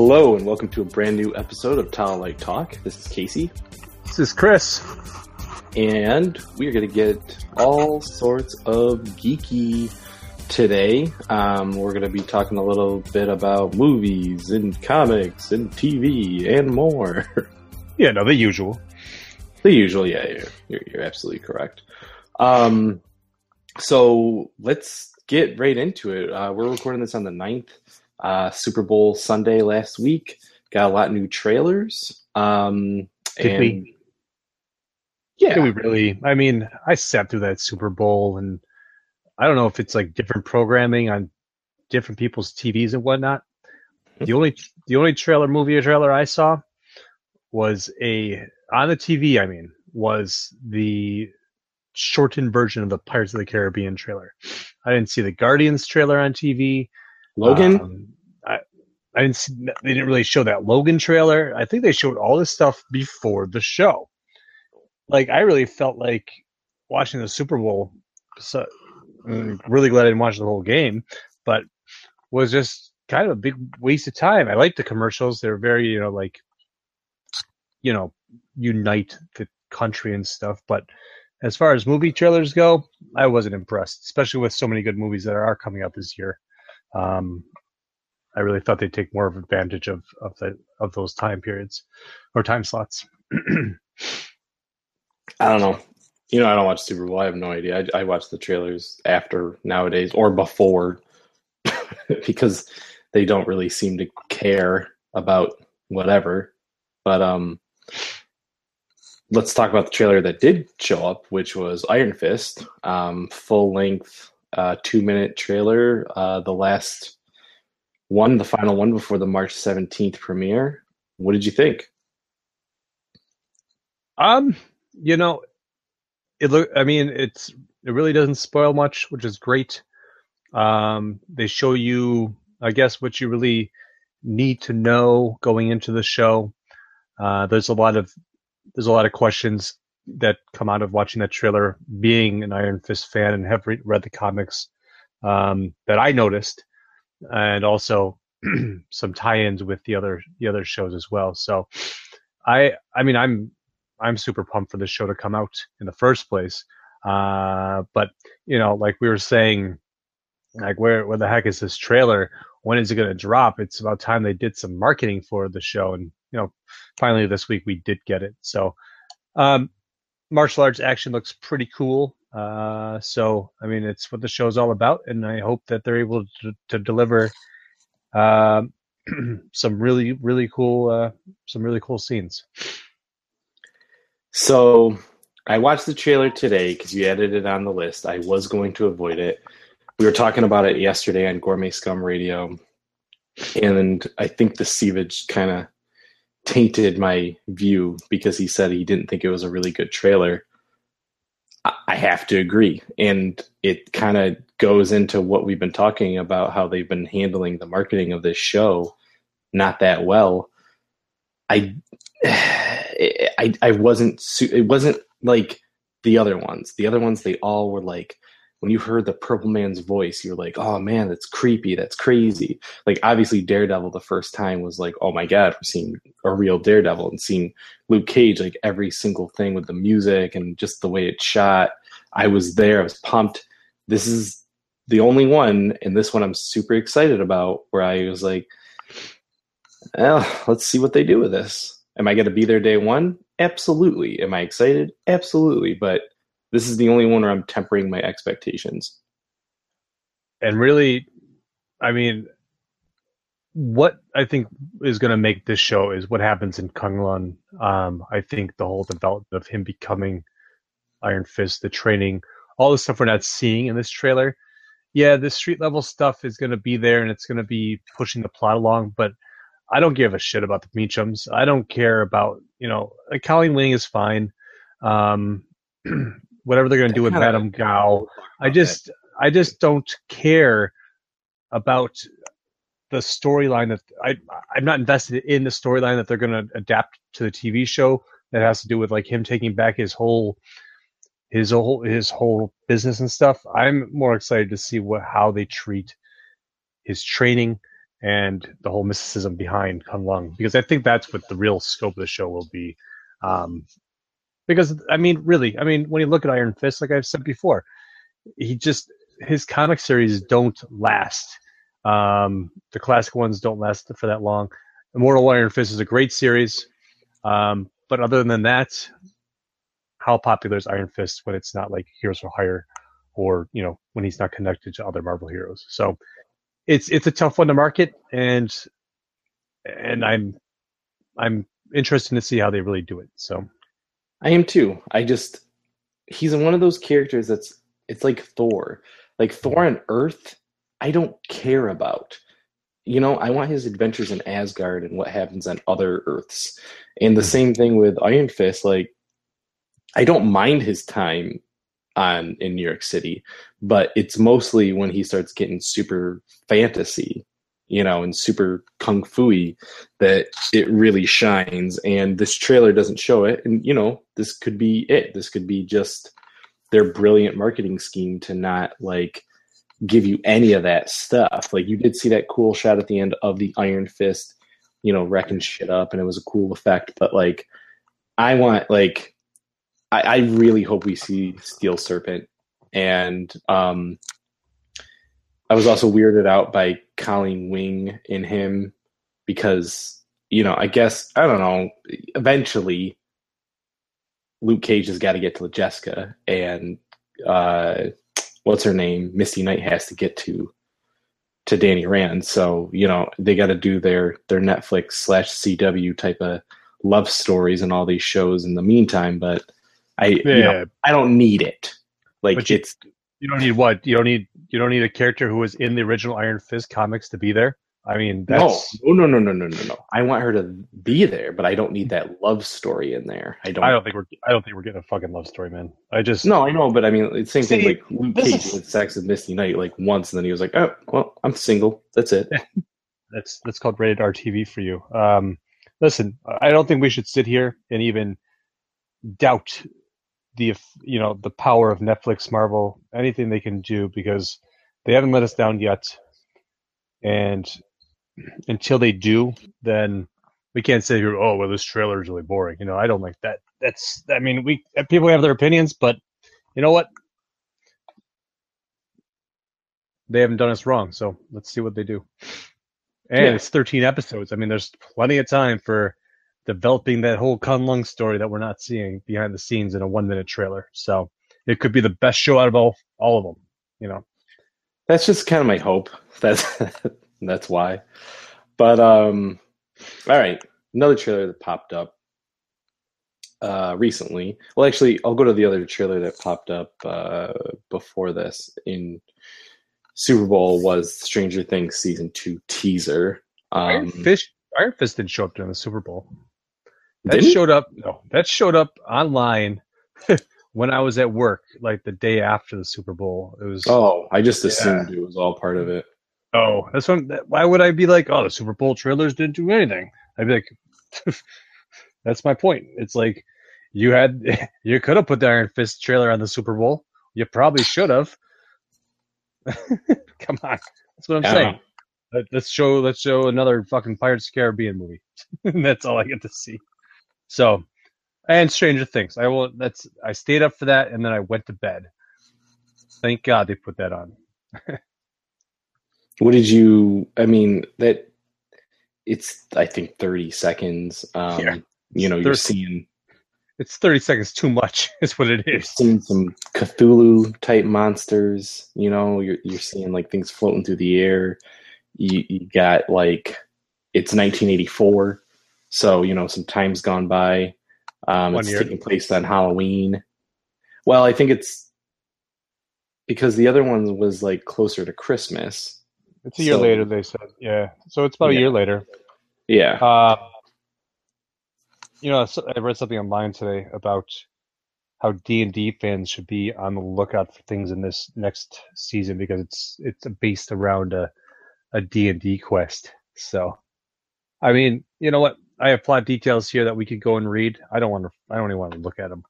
Hello and welcome to a brand new episode of Talent Like Talk. This is Casey. This is Chris. And we are going to get all sorts of geeky today. We're going to be talking a little bit about movies and comics and TV and more. Yeah, no, the usual. The usual, yeah, you're absolutely correct. So let's get right into it. We're recording this on the 9th. Super Bowl Sunday last week. Got a lot of new trailers. Did we really? I mean, I sat through that Super Bowl, and I don't know if it's like different programming on different people's TVs and whatnot. The only movie trailer I saw was was the shortened version of the Pirates of the Caribbean trailer. I didn't see the Guardians trailer on TV. Logan? I didn't see, they didn't really show that Logan trailer. I think they showed all this stuff before the show. Like, I really felt like watching the Super Bowl, so I'm really glad I didn't watch the whole game, but was just kind of a big waste of time. I liked the commercials. They were very, unite the country and stuff. But as far as movie trailers go, I wasn't impressed, especially with so many good movies that are coming up this year. I really thought they'd take more of advantage of those time periods or time slots. I don't know. I don't watch Super Bowl. I have no idea. I watch the trailers after nowadays or before because they don't really seem to care about whatever. But let's talk about the trailer that did show up, which was Iron Fist, full length. 2-minute trailer, the final one before the March 17th premiere. What did you think? It really doesn't spoil much, which is great. They show you, I guess, what you really need to know going into the show. There's a lot of questions that come out of watching that trailer, being an Iron Fist fan and have read the comics, that I noticed, and also some tie-ins with the other shows as well. So I'm super pumped for this show to come out in the first place. But like we were saying, like where the heck is this trailer? When is it going to drop? It's about time they did some marketing for the show. And, finally this week we did get it. So, martial arts action looks pretty cool. It's what the show's all about, and I hope that they're able to deliver some really cool scenes. So I watched the trailer today because you added it on the list. I was going to avoid it. We were talking about it yesterday on Gourmet Scum Radio, and I think the sievage kind of tainted my view because he said he didn't think it was a really good trailer. I have to agree. And it kind of goes into what we've been talking about, how they've been handling the marketing of this show not that well. It wasn't like the other ones. The other ones, they all were like, when you heard the Purple Man's voice, you're like, oh man, that's creepy. That's crazy. Like, obviously Daredevil the first time was like, oh my God, we're seeing a real Daredevil, and seeing Luke Cage, like every single thing with the music and just the way it's shot. I was there. I was pumped. This is the only one. And this one I'm super excited about, where I was like, well, let's see what they do with this. Am I going to be there day one? Absolutely. Am I excited? Absolutely. But this is the only one where I'm tempering my expectations. And really, what I think is going to make this show is what happens in K'un-Lun. I think the whole development of him becoming Iron Fist, the training, all the stuff we're not seeing in this trailer. Yeah, the street level stuff is going to be there, and it's going to be pushing the plot along, but I don't give a shit about the Meachums. I don't care about, Colleen Wing is fine. Whatever they're going to do with Madame Gao, I just don't care about the storyline. That I'm not invested in the storyline that they're going to adapt to the TV show that has to do with like him taking back his whole business and stuff. I'm more excited to see how they treat his training, and the whole mysticism behind K'un-Lun, because I think that's what the real scope of the show will be. Because, I mean, really, I mean, when you look at Iron Fist, like I've said before, his comic series don't last. The classic ones don't last for that long. Immortal Iron Fist is a great series. But other than that, how popular is Iron Fist when it's not like Heroes for Hire, or, you know, when he's not connected to other Marvel heroes? So it's a tough one to market, and I'm interested to see how they really do it. So I am too. He's one of those characters it's like Thor. Like Thor on Earth, I don't care about. You know, I want his adventures in Asgard and what happens on other Earths. And the same thing with Iron Fist, like I don't mind his time in New York City, but it's mostly when he starts getting super fantasy, you know, and super kung fu-y that it really shines. And this trailer doesn't show it. And, you know, this could be it. This could be just their brilliant marketing scheme to not, like, give you any of that stuff. Like, you did see that cool shot at the end of the Iron Fist, you know, wrecking shit up, and it was a cool effect. But, like, I really hope we see Steel Serpent. And I was also weirded out by Colleen Wing in him because, you know, I guess, I don't know, eventually Luke Cage has got to get to Jessica, and what's her name? Misty Knight has to get to Danny Rand. So, you know, they got to do their Netflix /CW type of love stories and all these shows in the meantime, but I don't need it. Like, you don't need what? You don't need a character who was in the original Iron Fist comics to be there. I mean, that's no. I want her to be there, but I don't need that love story in there. I don't think we're getting a fucking love story, man. I know, but I mean, it's the same thing. Like Luke Cage had sex with Misty Knight like once, and then he was like, "Oh, well, I'm single. That's it." that's called rated R TV for you. Listen, I don't think we should sit here and even doubt the power of Netflix, Marvel, anything they can do, because they haven't let us down yet. And until they do, then we can't say, "Oh, well, this trailer is really boring." You know, I don't like that. People have their opinions, but you know what? They haven't done us wrong, so let's see what they do. And It's 13 episodes. I mean, there's plenty of time for developing that whole K'un-Lun story that we're not seeing behind the scenes in a 1-minute trailer. So it could be the best show out of all of them. You know, that's just kind of my hope. That's why. But all right, another trailer that popped up recently. Well, actually, I'll go to the other trailer that popped up before this in Super Bowl was Stranger Things season 2 teaser. Iron Fist didn't show up during the Super Bowl. That showed up online when I was at work, like the day after the Super Bowl. It was. Oh, I just assumed it was all part of it. Oh, that's one. Why would I be like, "Oh, the Super Bowl trailers didn't do anything"? I'd be like, that's my point. It's like you could have put the Iron Fist trailer on the Super Bowl. You probably should have. Come on, that's what I'm saying. Let's show another fucking Pirates of the Caribbean movie. That's all I get to see. So, and Stranger Things. I stayed up for that, and then I went to bed. Thank God they put that on. I think 30 seconds. You know, you're seeing. It's 30 seconds too much is what it is. You're seeing some Cthulhu-type monsters. You know, you're seeing, like, things floating through the air. You got, like, it's 1984, so, you know, some time's gone by. It's taking place on Halloween. Well, I think it's because the other one was, like, closer to Christmas. It's a year later, they said. Yeah, so it's about a year later. Yeah. You know, I read something online today about how D&D fans should be on the lookout for things in this next season, because it's based around a D&D quest. So, I mean, you know what? I have plot details here that we could go and read. I don't even want to look at them.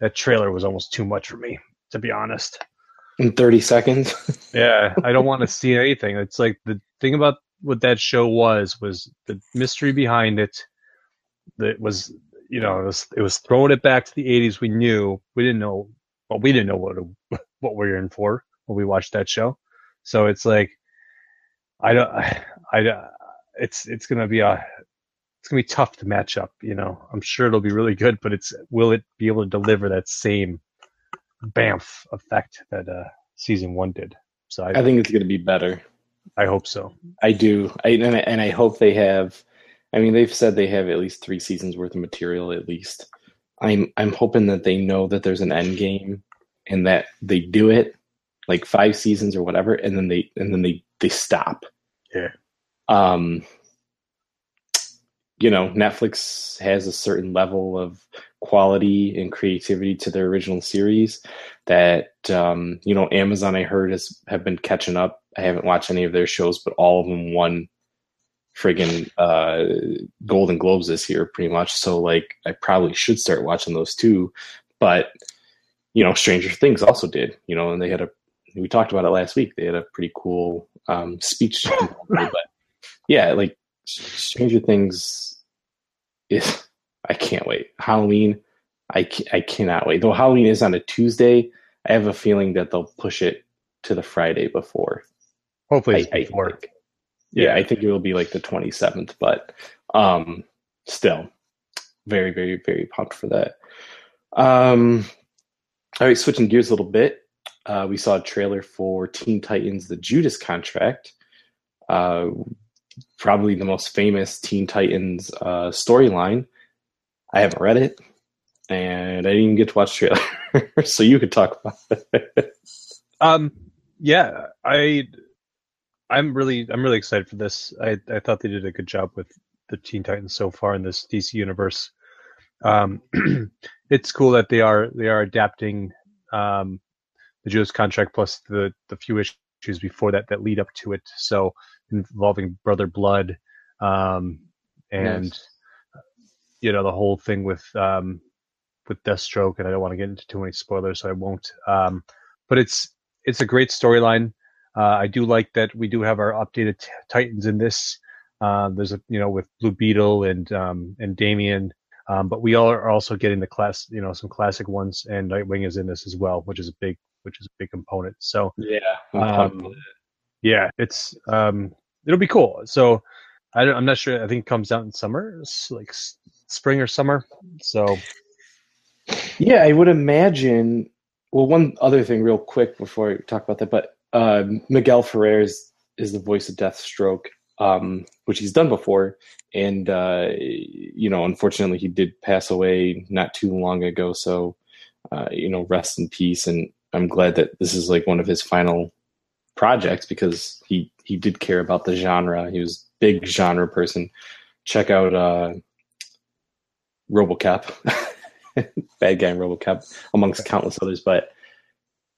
That trailer was almost too much for me, to be honest. In 30 seconds? Yeah, I don't want to see anything. It's like the thing about what that show was the mystery behind it. That was, you know, it was throwing it back to the 80s. We didn't know what we were in for when we watched that show. So it's like, it's gonna be tough to match up. You know, I'm sure it'll be really good, but will it be able to deliver that same bamf effect that season one did? So I think it's gonna be better. I hope so. I do. I hope they have. I mean, they've said they have at least 3 seasons worth of material. At least, I'm hoping that they know that there's an end game, and that they do it like 5 seasons or whatever, and then they stop. Yeah. You know, Netflix has a certain level of quality and creativity to their original series that, you know, Amazon, I heard, have been catching up. I haven't watched any of their shows, but all of them won friggin' Golden Globes this year, pretty much. So, like, I probably should start watching those too. But, you know, Stranger Things also did, you know, and we talked about it last week. They had a pretty cool speech. But yeah, like, Stranger Things is, I can't wait. Halloween, I cannot wait. Though Halloween is on a Tuesday, I have a feeling that they'll push it to the Friday before. Hopefully it's before. I think it will be like the 27th, but still very, very, very pumped for that. All right, switching gears a little bit. We saw a trailer for Teen Titans, The Judas Contract. Probably the most famous Teen Titans storyline. I haven't read it, and I didn't even get to watch the trailer, so you could talk about it. Yeah, I'm really excited for this. I thought they did a good job with the Teen Titans so far in this DC universe. It's cool that they are adapting the Judas Contract plus the few issues before that lead up to it. So, involving Brother Blood, and nice. You know, the whole thing with Deathstroke, and I don't want to get into too many spoilers, so I won't. But it's a great storyline. I do like that we do have our updated Titans in this. There's a, you know, with Blue Beetle and Damian, but we all are also getting the class, you know, some classic ones, and Nightwing is in this as well, which is a big component. So yeah. Yeah, it's it'll be cool. So I'm not sure. I think it comes out in summer, like spring or summer. So yeah, I would imagine. Well, one other thing, real quick, before I talk about that, but Miguel Ferrer is the voice of Deathstroke, which he's done before, and you know, unfortunately, he did pass away not too long ago. So you know, rest in peace. And I'm glad that this is like one of his final projects, because he did care about the genre. He was a big genre person. Check out RoboCop, bad guy in RoboCop, amongst countless others. But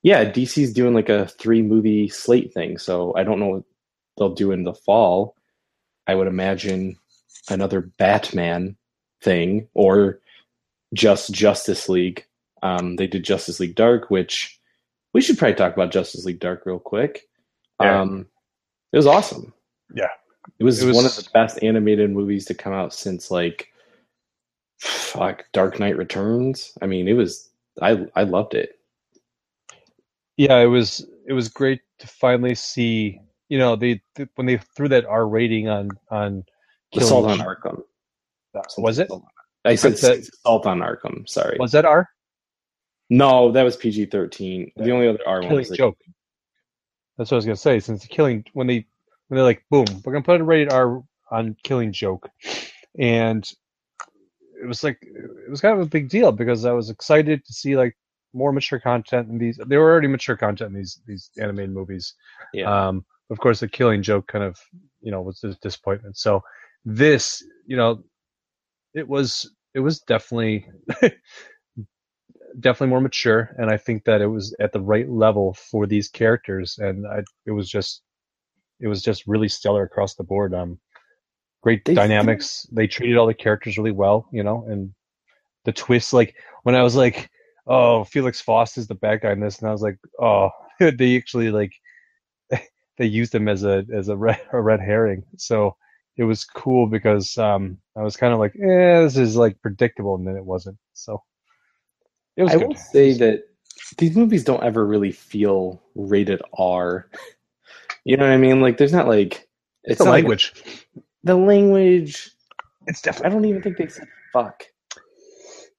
yeah, DC's doing like a 3-movie slate thing, so I don't know what they'll do in the fall. I would imagine another Batman thing, or just Justice League. They did Justice League Dark, which we should probably talk about Justice League Dark real quick. Yeah. It was awesome. Yeah. It was one of the best animated movies to come out since, like, Dark Knight Returns. I mean, I loved it. Yeah, it was great to finally see, you know, when they threw that R rating on Assault on Arkham. Was it? I said Assault on Arkham, sorry. Was that R? No, that was PG-13. The only other R one was like, Joke. That's what I was gonna say. Since the Killing, when they're like, boom, we're gonna put a rated R on Killing Joke, and it was kind of a big deal, because I was excited to see like more mature content in these. They were already mature content in these animated movies. Yeah. Of course, the Killing Joke kind of, you know, was a disappointment. So this, you know, it was definitely more mature, and I think that it was at the right level for these characters, and it was just really stellar across the board. Great dynamics. They treated all the characters really well, you know, and the twist, like when I was like, oh, Felix Faust is the bad guy in this, and I was like, oh, they actually like they used him as a red herring. So it was cool because I was kind of like, this is like predictable, and then it wasn't. So it was. I will say that these movies don't ever really feel rated R. You know what I mean? Like, there's not like it's the language. Like, the language. It's definitely. I don't even think they said fuck.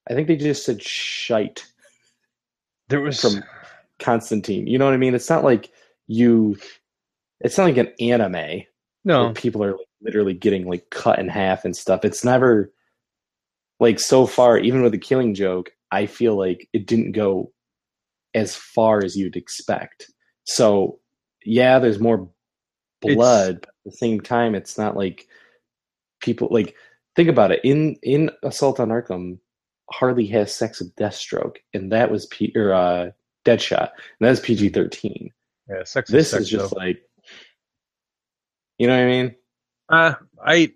I think they just said shite. There was from Constantine. You know what I mean? It's not like you. It's not like an anime. No, where people are like literally getting like cut in half and stuff. It's never like so far. Even with The Killing Joke, I feel like it didn't go as far as you'd expect. So yeah, there's more blood, but at the same time, it's not like people like think about it. In Assault on Arkham, Harley has sex with Deathstroke, and that was Deadshot, and that was PG-13. Yeah, sex. This is just though. Like. You know what I mean?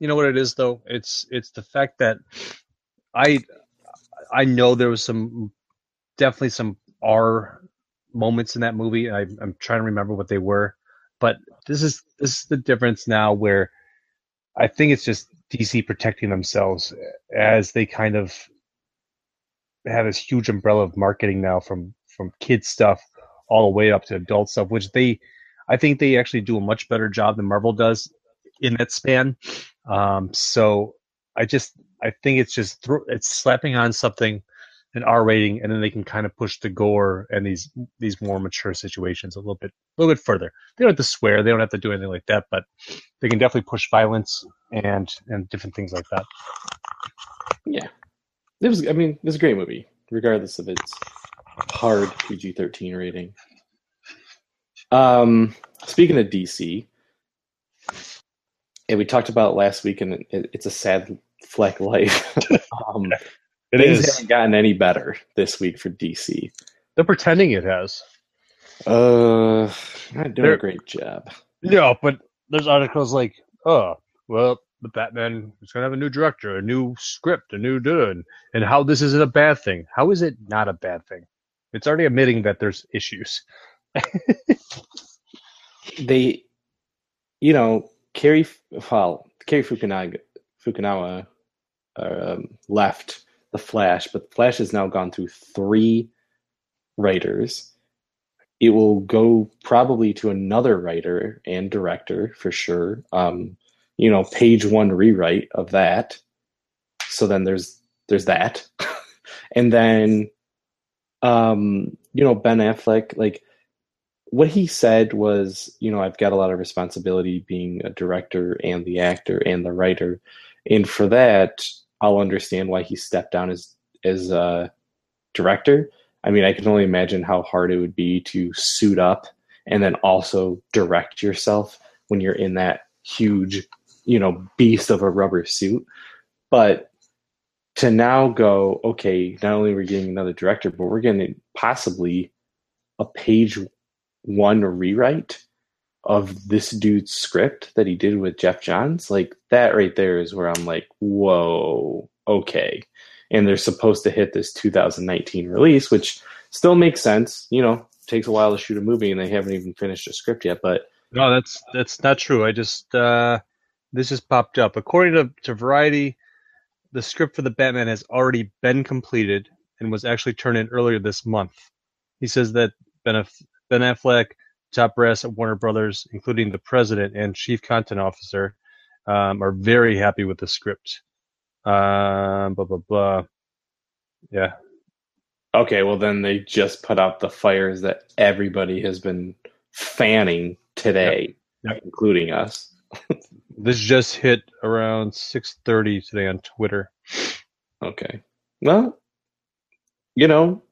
You know what it is though? It's the fact that I know there was definitely some R moments in that movie. I'm trying to remember what they were, but this is the difference now where I think it's just DC protecting themselves as they kind of have this huge umbrella of marketing now from kids stuff all the way up to adult stuff, which I think they actually do a much better job than Marvel does in that span. So I think it's just it's slapping on something, an R rating, and then they can kind of push the gore and these more mature situations a little bit further. They don't have to swear, they don't have to do anything like that, but they can definitely push violence and different things like that. Yeah, it was a great movie, regardless of its hard PG-13 rating. Speaking of DC, and we talked about it last week, and it's a sad Fleck life. Things haven't gotten any better this week for DC. They're pretending it has. Not doing a great job. No, but there's articles like, the Batman is going to have a new director, a new script, a new dude, and how this isn't a bad thing. How is it not a bad thing? It's already admitting that there's issues. They, you know, Kerry Fukunaga left The Flash, but The Flash has now gone through 3 writers. It will go probably to another writer and director for sure. You know, page 1 rewrite of that. So then there's that, and then, you know, Ben Affleck, like. What he said was, you know, I've got a lot of responsibility being a director and the actor and the writer. And for that, I'll understand why he stepped down as a director. I mean, I can only imagine how hard it would be to suit up and then also direct yourself when you're in that huge, you know, beast of a rubber suit. But to now go, okay, not only are we getting another director, but we're getting possibly a page 1 rewrite of this dude's script that he did with Jeff Johns, like that right there is where I'm like, whoa, okay. And they're supposed to hit this 2019 release, which still makes sense. You know, takes a while to shoot a movie and they haven't even finished a script yet, but no, that's not true. I just, this just popped up. According to Variety, the script for the Batman has already been completed and was actually turned in earlier this month. He says that Ben Affleck, top brass at Warner Brothers, including the president and chief content officer, are very happy with the script. Blah, blah, blah. Yeah. Okay, well, then they just put out the fires that everybody has been fanning today, yep. Including us. This just hit around 6:30 today on Twitter. Okay. Well, you know,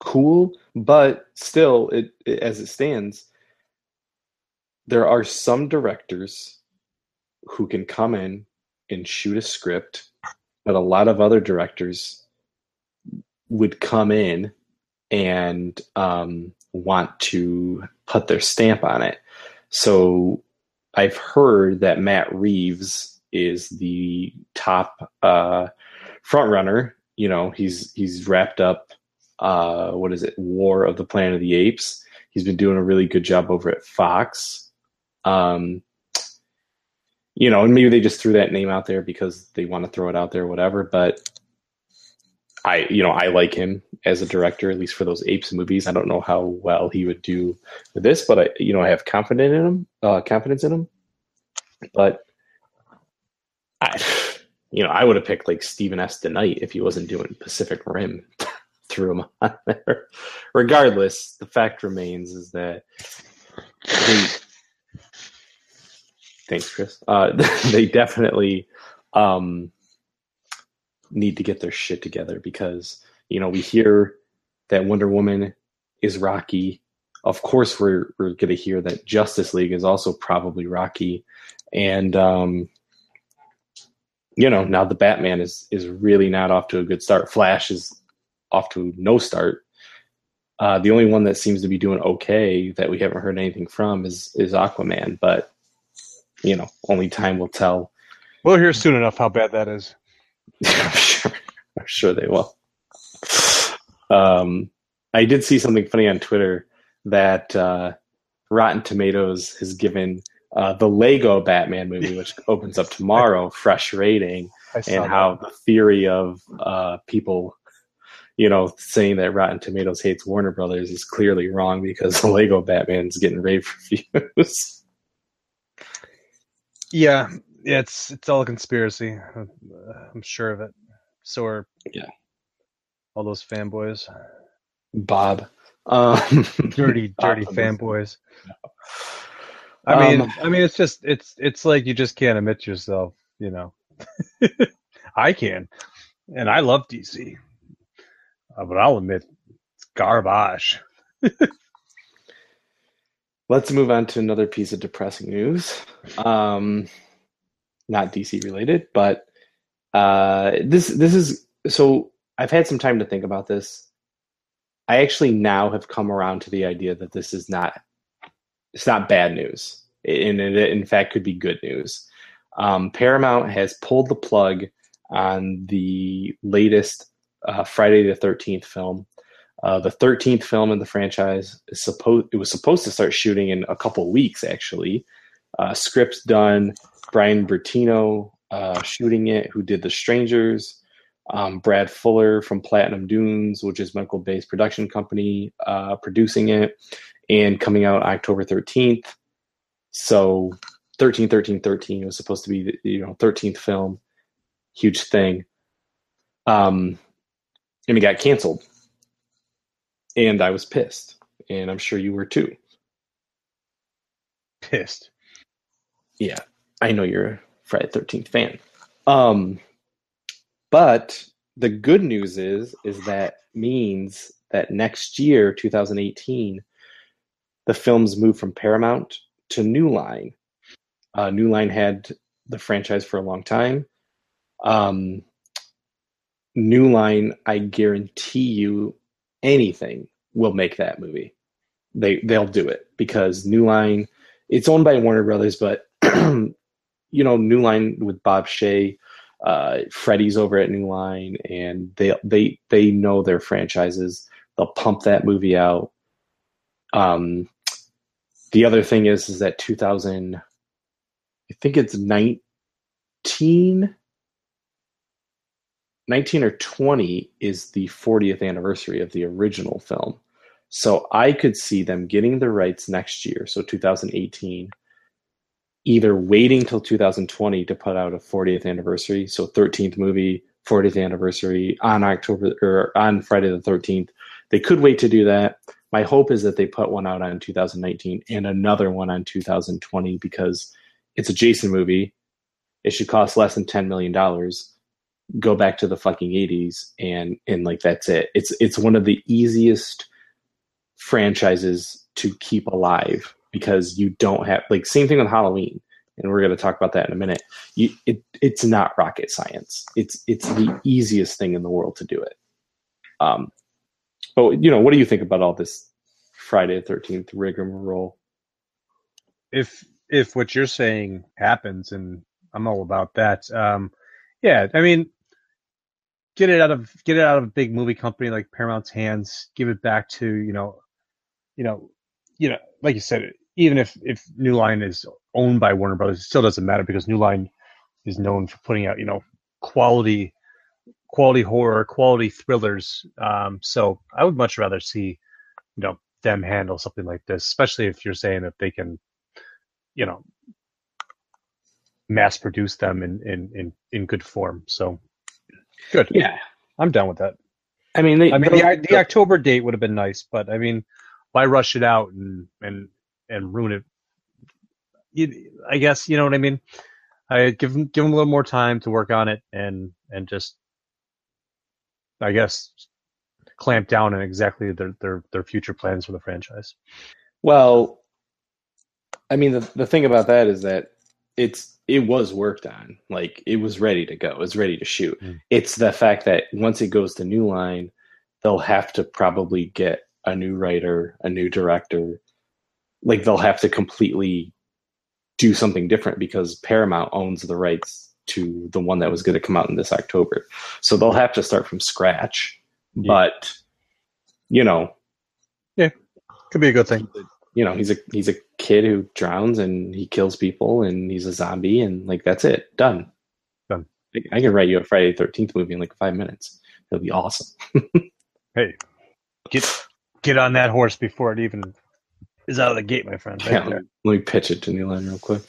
cool, but still, it as it stands, there are some directors who can come in and shoot a script, but a lot of other directors would come in and want to put their stamp on it. So I've heard that Matt Reeves is the top front runner. You know, he's wrapped up War of the Planet of the Apes. He's been doing a really good job over at Fox. You know, and maybe they just threw that name out there because they want to throw it out there, or whatever. But I like him as a director, at least for those Apes movies. I don't know how well he would do with this, but I have confidence in him. But I would have picked like Stephen S. DeKnight if he wasn't doing Pacific Rim. Threw him on there. Regardless, the fact remains is that thanks, Chris. They definitely need to get their shit together because, you know, we hear that Wonder Woman is rocky. Of course, we're going to hear that Justice League is also probably rocky. And, you know, now the Batman is really not off to a good start. Flash is off to no start. The only one that seems to be doing okay that we haven't heard anything from is Aquaman, but you know, only time will tell. We'll hear soon enough how bad that is. I'm sure they will. I did see something funny on Twitter that Rotten Tomatoes has given the Lego Batman movie, which opens up tomorrow, fresh rating, and how the theory of people, you know, saying that Rotten Tomatoes hates Warner Brothers is clearly wrong because the Lego Batman's getting rave reviews. Yeah, it's all a conspiracy. I'm sure of it. So are all those fanboys. Bob, dirty fanboys. No. I mean, it's just it's like you just can't admit yourself, you know. I can, and I love DC. But I'll admit, it's garbage. Let's move on to another piece of depressing news. Not DC related, but this is... So I've had some time to think about this. I actually now have come around to the idea that this is not... It's not bad news. And it, in fact, could be good news. Paramount has pulled the plug on the latest... Friday the 13th film. The 13th film in the franchise is supposed to start shooting in a couple weeks, actually. Script's done. Brian Bertino shooting it, who did The Strangers. Brad Fuller from Platinum Dunes, which is Michael Bay's production company, producing it. And coming out October 13th. So 13-13-13 was supposed to be the 13th film. Huge thing. And it got canceled. And I was pissed. And I'm sure you were too. Pissed. Yeah. I know you're a Friday the 13th fan. But the good news is that means that next year, 2018, the films moved from Paramount to New Line. New Line had the franchise for a long time. New Line, I guarantee you anything will make that movie. They'll do it because New Line, it's owned by Warner Brothers, but New Line with Bob Shea, Freddie's over at New Line, and they know their franchises. They'll pump that movie out. The other thing is that 2000, I think it's 19 or 20 is the 40th anniversary of the original film. So I could see them getting the rights next year, so 2018, either waiting till 2020 to put out a 40th anniversary, so 13th movie, 40th anniversary on Friday the 13th. They could wait to do that. My hope is that they put one out on 2019 and another one on 2020 because it's a Jason movie. It should cost less than $10 million. Go back to the fucking 80s and like that's it. It's one of the easiest franchises to keep alive because you don't have like same thing with Halloween, and we're going to talk about that in a minute. It's not rocket science. It's the easiest thing in the world to do it. But what do you think about all this Friday the 13th rigmarole? If what you're saying happens, and I'm all about that. Yeah, I mean, get it out of a big movie company like Paramount's hands. Give it back to you know, like you said, even if New Line is owned by Warner Brothers, it still doesn't matter because New Line is known for putting out, you know, quality horror, quality thrillers. So I would much rather see, you know, them handle something like this, especially if you're saying that they can, you know, mass produce them in good form. So good. Yeah. I'm done with that. I mean, the October date would have been nice, but I mean, why rush it out and ruin it? I guess, you know what I mean? I give them a little more time to work on it and just, I guess, clamp down on exactly their future plans for the franchise. Well, I mean, the thing about that is that it was worked on. Like, it was ready to go. It's ready to shoot. Mm. It's the fact that once it goes to New Line, they'll have to probably get a new writer, a new director. Like, they'll have to completely do something different because Paramount owns the rights to the one that was going to come out in this October. So they'll have to start from scratch. Yeah. But, you know. Yeah, could be a good thing. You know, he's a kid who drowns and he kills people and he's a zombie and like that's it. Done. I can write you a Friday the 13th movie in like 5 minutes. It'll be awesome. Hey, get on that horse before it even is out of the gate, my friend. Right? Yeah, let me pitch it to New Line real quick.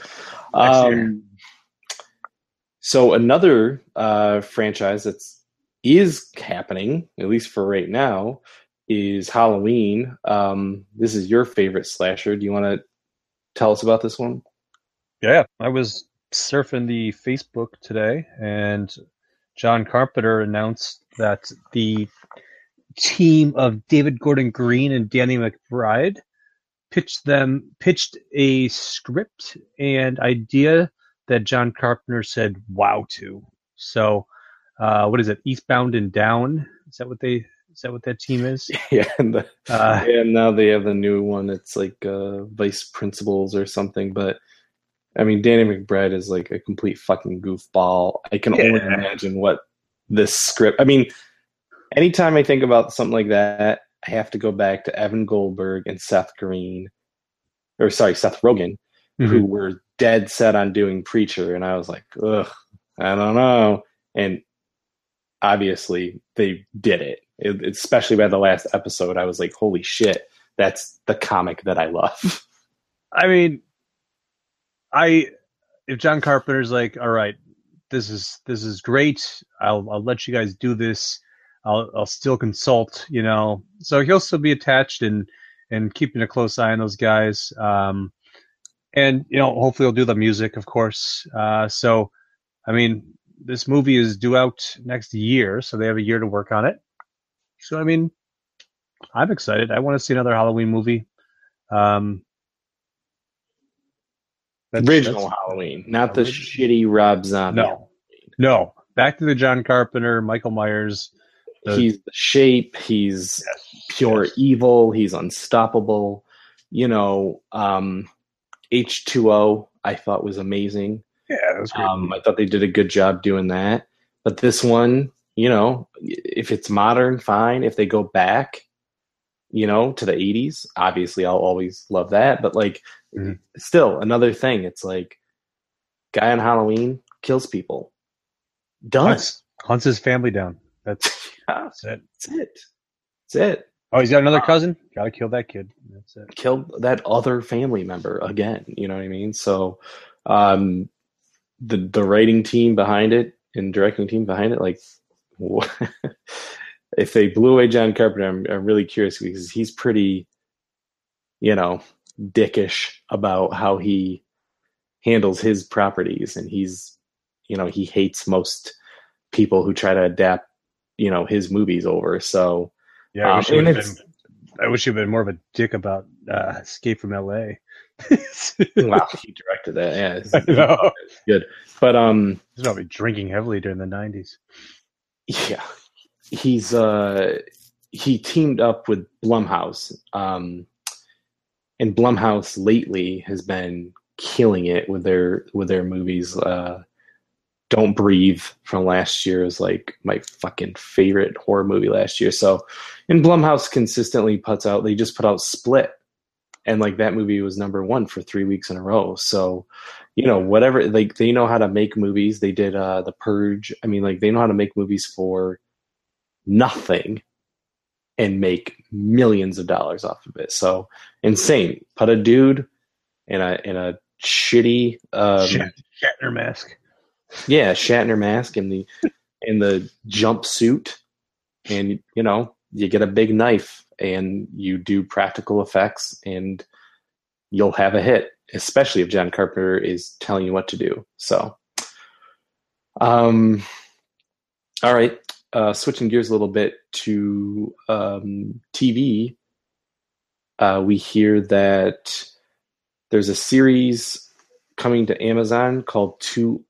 So another franchise that is happening, at least for right now, is Halloween. This is your favorite slasher. Do you want to tell us about this one? Yeah, I was surfing the Facebook today, and John Carpenter announced that the team of David Gordon Green and Danny McBride pitched a script and idea that John Carpenter said wow to. So, what is it? Eastbound and Down? Is that what that team is? Yeah, and now they have the new one. It's like Vice Principals or something. But I mean, Danny McBride is like a complete fucking goofball. I can only imagine what this script. I mean, anytime I think about something like that, I have to go back to Evan Goldberg and Seth Rogen, mm-hmm. who were dead set on doing Preacher, and I was like, ugh, I don't know. And obviously, they did it. Especially by the last episode, I was like, holy shit, that's the comic that I love. I mean, if John Carpenter's like, all right, this is great. I'll let you guys do this. I'll still consult, you know. So he'll still be attached and keeping a close eye on those guys. And, you know, hopefully he'll do the music, of course. So, I mean, this movie is due out next year, so they have a year to work on it. So, I mean, I'm excited. I want to see another Halloween movie. Original Halloween, not the shitty Rob Zombie. No. Back to the John Carpenter, Michael Myers. He's the shape. He's pure evil. He's unstoppable. You know, H2O I thought was amazing. Yeah, that was great. I thought they did a good job doing that. But this one, you know, if it's modern, fine. If they go back, you know, to the 80s, obviously I'll always love that. But, like, still, another thing. It's like, guy on Halloween kills people. Done. Hunts his family down. That's it. That's it. Oh, he's got another cousin? Gotta kill that kid. That's it. Kill that other family member again. You know what I mean? So, the writing team behind it and directing team behind it, like, if they blew away John Carpenter, I'm really curious because he's pretty, you know, dickish about how he handles his properties. And he's, you know, he hates most people who try to adapt, you know, his movies over. So, yeah, I wish you'd been more of a dick about Escape from L.A. Wow, he directed that. Yeah, it's good. But he's probably drinking heavily during the 90s. Yeah, he's he teamed up with Blumhouse, and Blumhouse lately has been killing it with their movies. Don't Breathe from last year is like my fucking favorite horror movie last year. So, and Blumhouse consistently puts out. They just put out Split, And like that movie was number one for 3 weeks in a row. So, you know, whatever, like they know how to make movies. They did The Purge. I mean, like they know how to make movies for nothing and make millions of dollars off of it. So insane. Put a dude in a shitty Shatner mask. Yeah, Shatner mask in the jumpsuit, and you know, you get a big knife and you do practical effects and you'll have a hit, especially if John Carpenter is telling you what to do. So, all right. Switching gears a little bit to TV. We hear that there's a series coming to Amazon called Too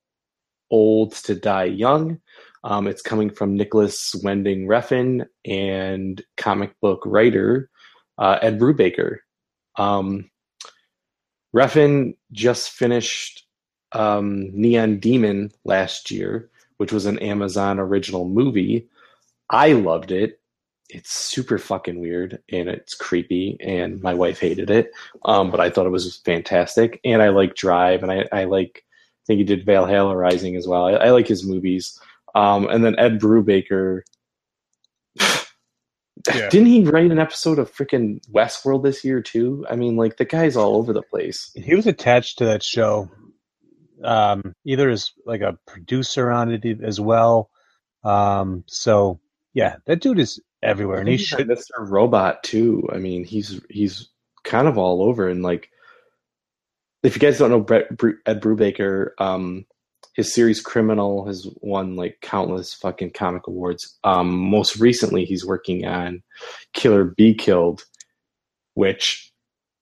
Old to Die Young. It's coming from Nicholas Winding Refn and comic book writer Ed Brubaker. Refn just finished Neon Demon last year, which was an Amazon original movie. I loved it. It's super fucking weird, and it's creepy, and my wife hated it, but I thought it was fantastic. And I like Drive, and I think he did Valhalla Rising as well. I like his movies. And then Ed Brubaker, yeah. Didn't he write an episode of freaking Westworld this year too? I mean, like the guy's all over the place. He was attached to that show, either as like a producer on it as well. So yeah, that dude is everywhere, and he should. Mr. Robot too. I mean, he's kind of all over. And like, if you guys don't know Ed Brubaker, his series Criminal has won like countless fucking comic awards. Most recently, he's working on Killer Be Killed, which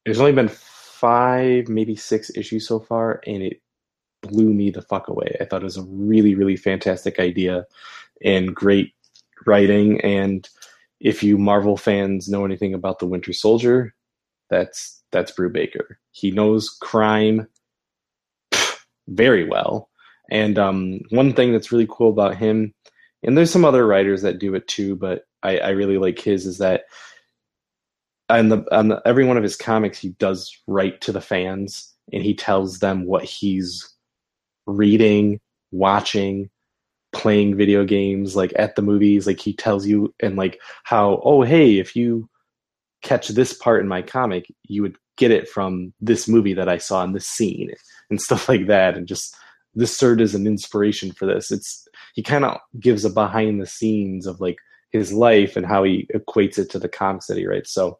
there's only been 5, maybe 6 issues so far, and it blew me the fuck away. I thought it was a really, really fantastic idea and great writing. And if you Marvel fans know anything about the Winter Soldier, that's Brubaker. He knows crime very well. And one thing that's really cool about him, and there's some other writers that do it too, but I really like his, is that on every one of his comics, he does write to the fans, and he tells them what he's reading, watching, playing video games, like at the movies. Like he tells you, and like how, oh, hey, if you catch this part in my comic, you would get it from this movie that I saw in this scene and stuff like that. And just... this served as an inspiration for this. He kind of gives a behind the scenes of like his life and how he equates it to the comics that he writes. So,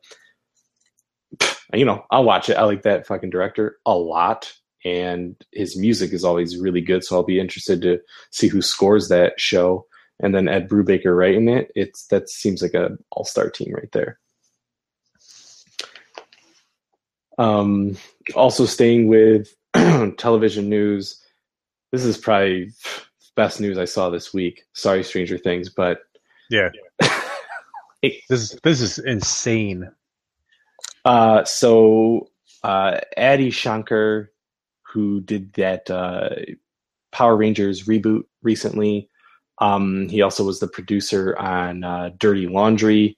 you know, I'll watch it. I like that fucking director a lot, and his music is always really good. So I'll be interested to see who scores that show. And then Ed Brubaker writing it. That seems like an all-star team right there. Also staying with television news, this is probably the best news I saw this week. Sorry, Stranger Things, but... yeah. This is insane. So, Adi Shankar, who did that Power Rangers reboot recently, he also was the producer on Dirty Laundry,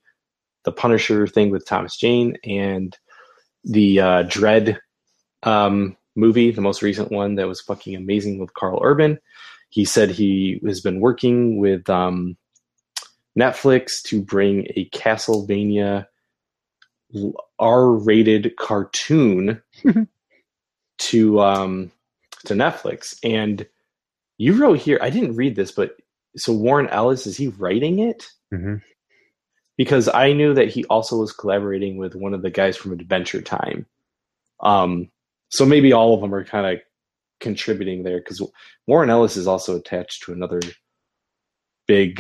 the Punisher thing with Thomas Jane, and the Dredd movie, the most recent one that was fucking amazing with Carl Urban. He said he has been working with Netflix to bring a Castlevania R-rated cartoon to Netflix. And you wrote here, I didn't read this, but so Warren Ellis, is he writing it? Mm-hmm. Because I knew that he also was collaborating with one of the guys from Adventure Time. So maybe all of them are kind of contributing there, because Warren Ellis is also attached to another big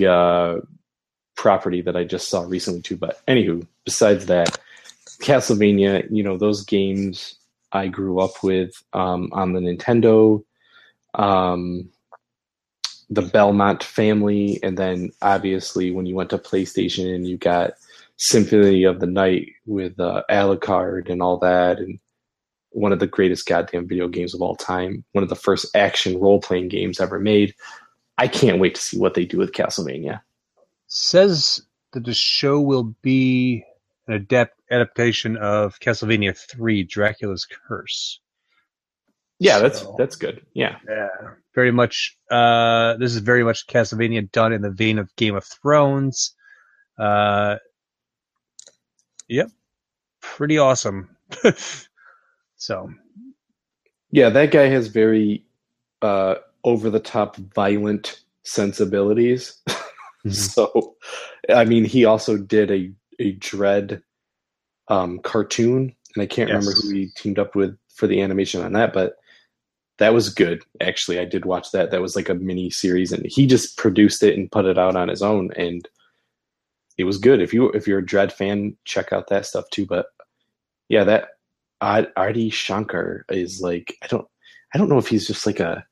property that I just saw recently too. But anywho, besides that, Castlevania, you know, those games I grew up with on the Nintendo, the Belmont family, and then obviously when you went to PlayStation and you got Symphony of the Night with Alucard and all that, and one of the greatest goddamn video games of all time. One of the first action role-playing games ever made. I can't wait to see what they do with Castlevania. Says that the show will be an adaptation of Castlevania 3, Dracula's Curse. Yeah, that's good. Yeah, very much. This is very much Castlevania done in the vein of Game of Thrones. Yep, pretty awesome. So, yeah, that guy has very over-the-top, violent sensibilities. Mm-hmm. So, I mean, he also did a Dread cartoon, and I can't remember who he teamed up with for the animation on that, but that was good. Actually, I did watch that. That was like a mini series, and he just produced it and put it out on his own, and it was good. If you're a Dread fan, check out that stuff too. But yeah, that Adi Shankar is like, I don't know if he's just like a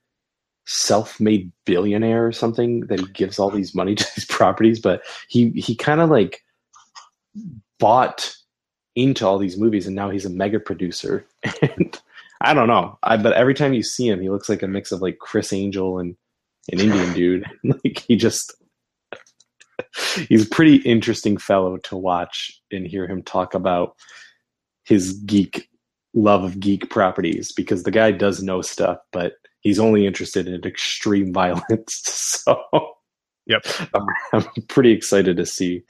self-made billionaire or something that he gives all these money to these properties, but he kind of like bought into all these movies, and now he's a mega producer. And I don't know. But every time you see him, he looks like a mix of like Chris Angel and an Indian dude. Like he's a pretty interesting fellow to watch and hear him talk about his geek love of geek properties, because the guy does know stuff, but he's only interested in extreme violence. So yep. I'm pretty excited to see,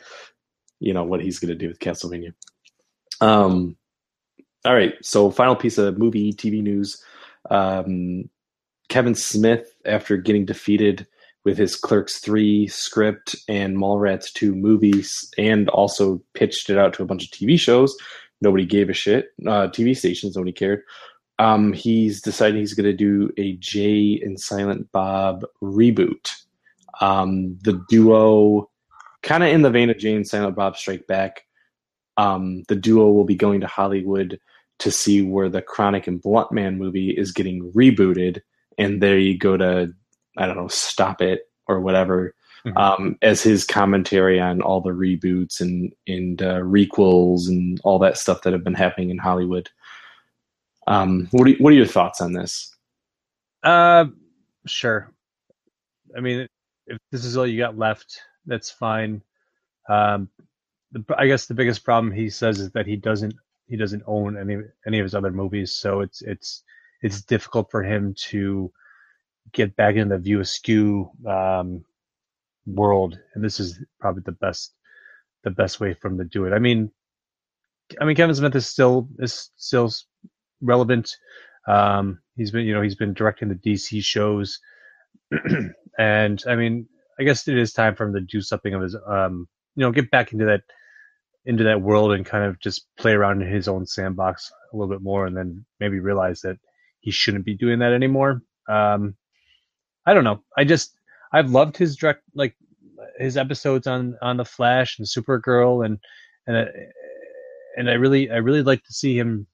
what he's going to do with Castlevania. All right. So final piece of movie TV news. Kevin Smith, after getting defeated with his Clerks 3 script and Mallrats 2 movies, and also pitched it out to a bunch of TV shows. Nobody gave a shit. TV stations, nobody cared. He's decided he's going to do a Jay and Silent Bob reboot. The duo, kind of in the vein of Jay and Silent Bob Strike Back, the duo will be going to Hollywood to see where the Chronic and Blunt Man movie is getting rebooted, and they go to, Stop It or whatever, mm-hmm. As his commentary on all the reboots and requels and all that stuff that have been happening in Hollywood. What are your thoughts on this? Sure. I mean, if this is all you got left, that's fine. I guess the biggest problem he says is that he doesn't own any of his other movies, so it's difficult for him to get back into the View Askew world, and this is probably the best way for him to do it. I mean Kevin Smith is still relevant. He's been directing the DC shows, and I guess it is time for him to do something of his get back into that world and kind of just play around in his own sandbox a little bit more, and then maybe realize that he shouldn't be doing that anymore. I don't know. I've loved his his episodes on The Flash and Supergirl, and I really like to see him,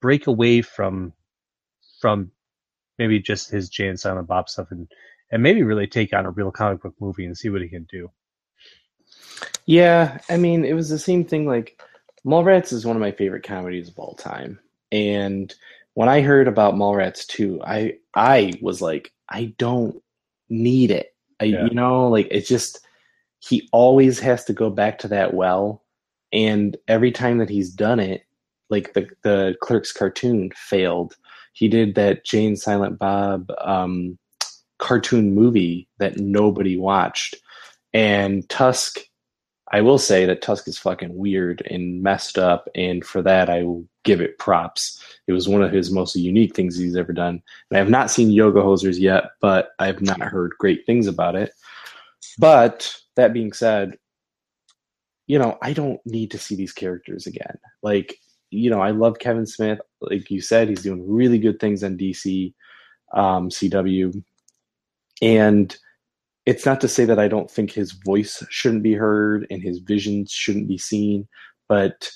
break away from maybe just his Jay and Silent Bob stuff and maybe really take on a real comic book movie and see what he can do. Yeah, it was the same thing. Like, Mallrats is one of my favorite comedies of all time. And when I heard about Mallrats 2, I was like, I don't need it. It's just, he always has to go back to that well. And every time that he's done it, like the Clerks cartoon failed. He did that Jay and Silent Bob cartoon movie that nobody watched, and Tusk, I will say that Tusk is fucking weird and messed up, and for that I will give it props. It was one of his most unique things he's ever done, and I have not seen Yoga Hosers yet, but I have not heard great things about it. But that being said, I don't need to see these characters again. Like, I love Kevin Smith. Like you said, he's doing really good things on DC, CW. And it's not to say that I don't think his voice shouldn't be heard and his vision shouldn't be seen, but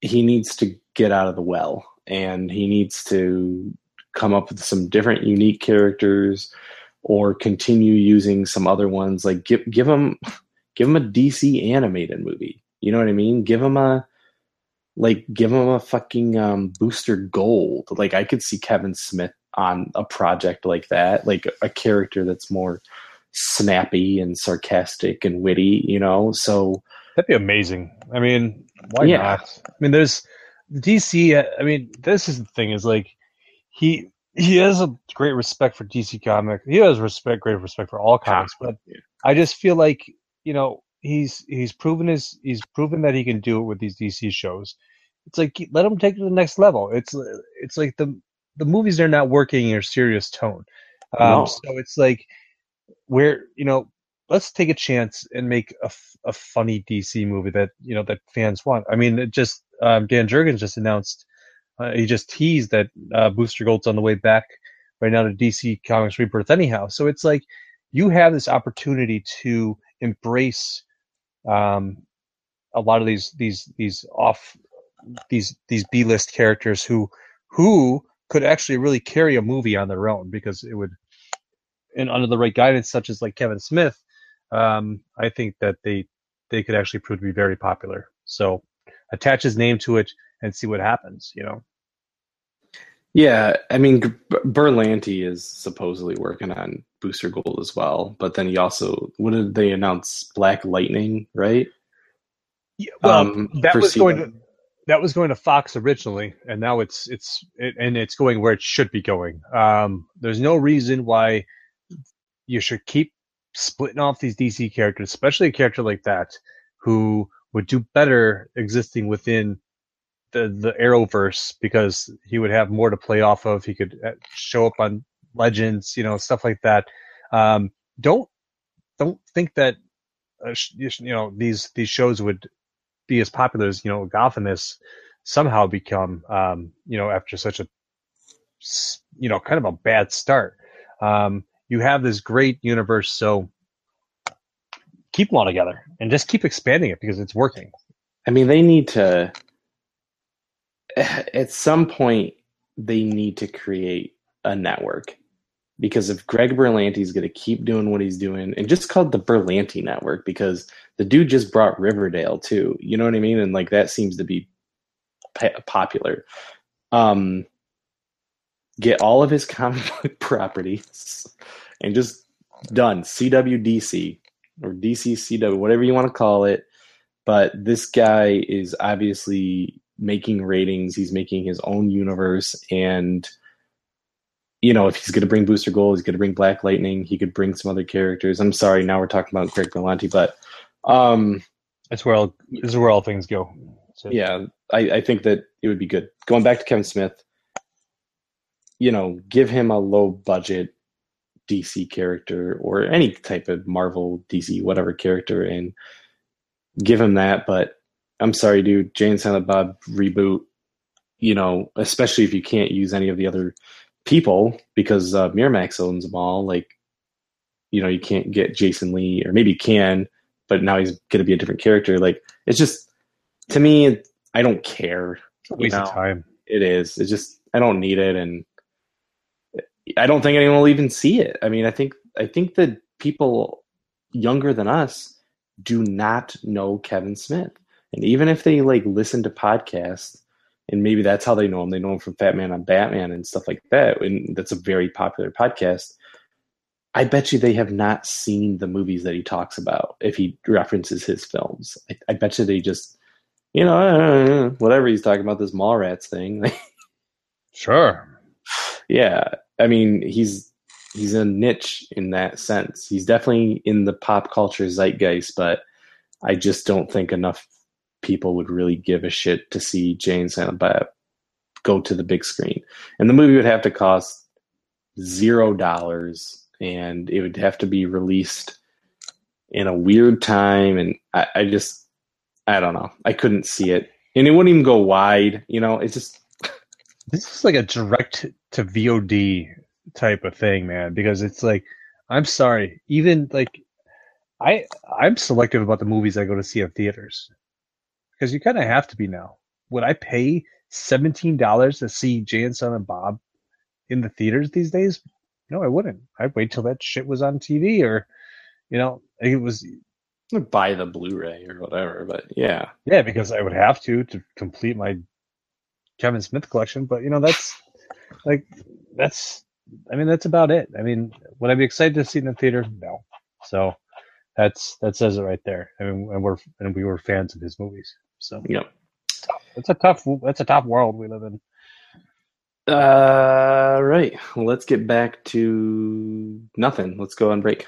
he needs to get out of the well, and he needs to come up with some different unique characters or continue using some other ones. Like give him a DC animated movie. You know what I mean? Give him a fucking Booster Gold. Like, I could see Kevin Smith on a project like that, like a character that's more snappy and sarcastic and witty, you know? So that'd be amazing. I mean, why not? I mean, there's DC. I mean, this is the thing, is like, he has a great respect for DC Comics. He has great respect for all comics, but I just feel like, you know, he's proven that he can do it with these DC shows. It's like, let him take it to the next level. It's like the movies are not working in your serious tone. So it's like, where, you know, let's take a chance and make a funny DC movie that, you know, that fans want. I mean, it just Dan Jurgens just announced, he just teased that Booster Gold's on the way back right now to DC Comics Rebirth anyhow. So it's like, you have this opportunity to embrace a lot of these B-list characters who could actually really carry a movie on their own, because it would, and under the right guidance, such as like Kevin Smith, I think that they could actually prove to be very popular. So attach his name to it and see what happens, you know? Yeah, I mean, Berlanti is supposedly working on Booster Gold as well, but then he also, what did they announce? Black Lightning, right? Yeah, well, that was going to Fox originally, and now it's going where it should be going. There's no reason why you should keep splitting off these DC characters, especially a character like that who would do better existing within the Arrowverse, because he would have more to play off of. He could show up on Legends, you know, stuff like that. Don't think that you know, these shows would be as popular as, you know, Gotham has somehow become, you know, after such a, you know, kind of a bad start. You have this great universe, so keep them all together and just keep expanding it, because it's working. I mean, they need to, at some point, they need to create a network, because if Greg Berlanti is going to keep doing what he's doing, and just call it the Berlanti Network, because the dude just brought Riverdale too, you know what I mean? And like, that seems to be popular. Get all of his comic book properties and just done CWDC or DCCW, whatever you want to call it. But this guy is obviously making ratings. He's making his own universe, and you know, if he's going to bring Booster Gold, he's going to bring Black Lightning. He could bring some other characters. I'm sorry, now we're talking about Greg Berlanti, but this is where all things go. So. Yeah, I think that it would be good. Going back to Kevin Smith, you know, give him a low-budget DC character or any type of Marvel, DC, whatever character, and give him that. But I'm sorry, dude, Jay and Silent Bob reboot, you know, especially if you can't use any of the other people, because Miramax owns them all. Like, you know, you can't get Jason Lee, or maybe you can, but now he's going to be a different character. Like, it's just, to me, I don't care. It's a waste of time. It is. It's just, I don't need it, and I don't think anyone will even see it. I mean, I think that people younger than us do not know Kevin Smith, and even if they like listen to podcasts, and maybe that's how they know him. They know him from Fat Man on Batman and stuff like that. And that's a very popular podcast. I bet you they have not seen the movies that he talks about if he references his films. I bet you they just, you know, whatever he's talking about, this Mallrats thing. Sure. Yeah. I mean, he's a niche in that sense. He's definitely in the pop culture zeitgeist, but I just don't think enough people would really give a shit to see Jay and Silent Bob go to the big screen. And the movie would have to cost $0, and it would have to be released in a weird time. And I don't know. I couldn't see it. And it wouldn't even go wide. You know, it's just. This is like a direct to VOD type of thing, man, because it's like, I'm sorry. Even like, I'm selective about the movies I go to see at theaters. Because you kind of have to be now. Would I pay $17 to see Jay and Silent Bob in the theaters these days? No, I wouldn't. I'd wait till that shit was on TV, or, you know, it was. I'd buy the Blu-ray or whatever, but yeah. Yeah, because I would have to complete my Kevin Smith collection. But, you know, that's like, that's about it. I mean, would I be excited to see it in the theater? No. So that says it right there. I mean, we were fans of his movies. So yeah, it's a tough world we live in. Right. Well, let's get back to nothing. Let's go on break.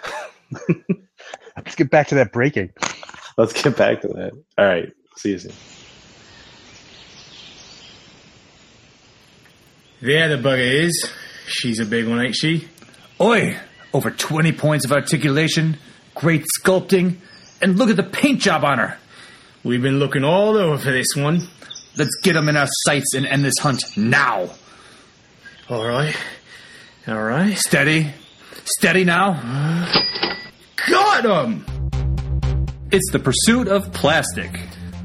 Let's get back to that breaking. Let's get back to that. All right. See you soon. There the bugger is. She's a big one, ain't she? Oi! Over 20 points of articulation, great sculpting, and look at the paint job on her. We've been looking all over for this one. Let's get them in our sights and end this hunt now. All right. Steady now. Got him! It's the pursuit of plastic.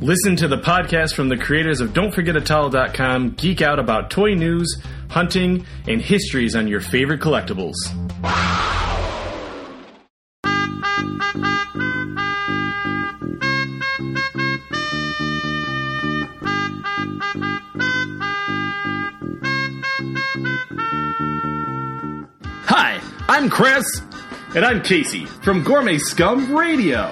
Listen to the podcast from the creators of Don'tForgetAtowel.com. Geek out about toy news, hunting, and histories on your favorite collectibles. Hi, I'm Chris. And I'm Casey from Gourmet Scum Radio.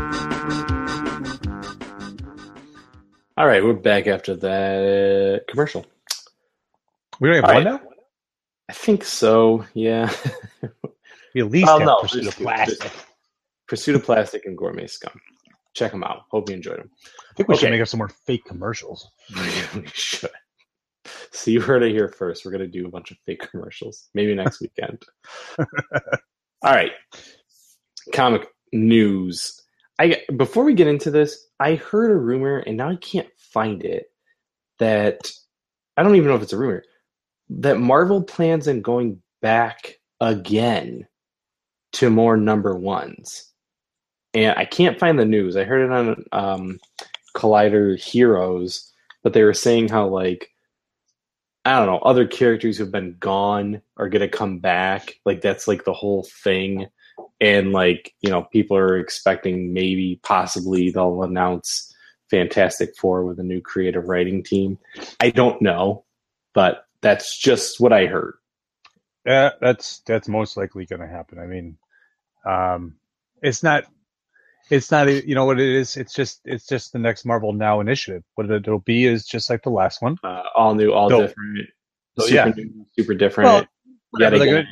All right, we're back after that commercial. We don't have one now? I think so, yeah. We at least Pursuit of Plastic. Pursuit of Plastic and Gourmet Scum. Check them out. Hope you enjoyed them. I think we should make up some more fake commercials. We should. So you heard it here first. We're going to do a bunch of fake commercials. Maybe next weekend. All right. Comic news. Before we get into this, I heard a rumor, and now I can't find it, that, I don't even know if it's a rumor, that Marvel plans on going back again to more number ones. And I can't find the news. I heard it on Collider Heroes, but they were saying how, like, I don't know, other characters who've been gone are going to come back. Like, that's, like, the whole thing. And, like, you know, people are expecting maybe, possibly, they'll announce Fantastic Four with a new creative writing team. I don't know, but that's just what I heard. That's most likely going to happen. I mean, it's not, you know what it is? It's just the next Marvel Now initiative. What it'll be is just like the last one. All new, all different. So, super new, super different. Well,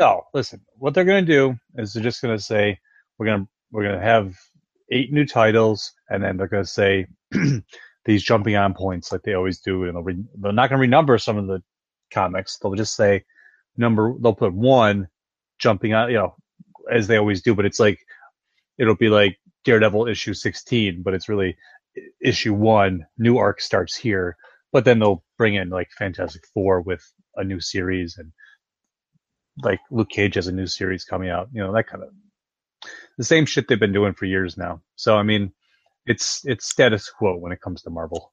no, listen. What they're going to do is they're just going to say we're going to have 8 new titles, and then they're going to say these jumping on points like they always do, and they're not going to renumber some of the comics. They'll just say number. They'll put 1 jumping on, you know, as they always do. But it's like it'll be like Daredevil issue 16, but it's really issue 1. New arc starts here, but then they'll bring in like Fantastic Four with a new series and. Like Luke Cage has a new series coming out, you know, that kind of the same shit they've been doing for years now. So, I mean, it's status quo when it comes to Marvel.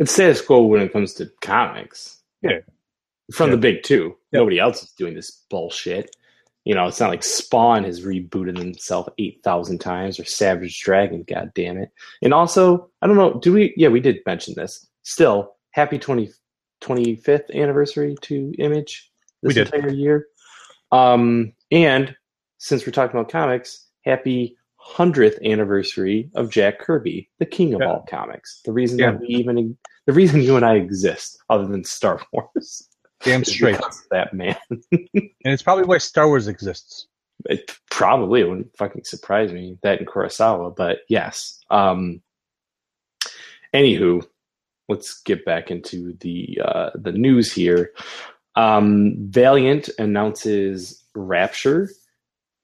It's status quo when it comes to comics. Yeah. From the big two. Yeah. Nobody else is doing this bullshit. You know, it's not like Spawn has rebooted himself 8,000 times or Savage Dragon, God damn it. And also, I don't know, we did mention this. Still, happy 25th anniversary to Image. Entire year. And since we're talking about comics, happy 100th anniversary of Jack Kirby, the king of all comics. The reason that the reason you and I exist, other than Star Wars. Damn straight. That man. And it's probably why Star Wars exists. It wouldn't fucking surprise me, that and Kurosawa, but yes. Anywho, let's get back into the news here. Valiant announces Rapture,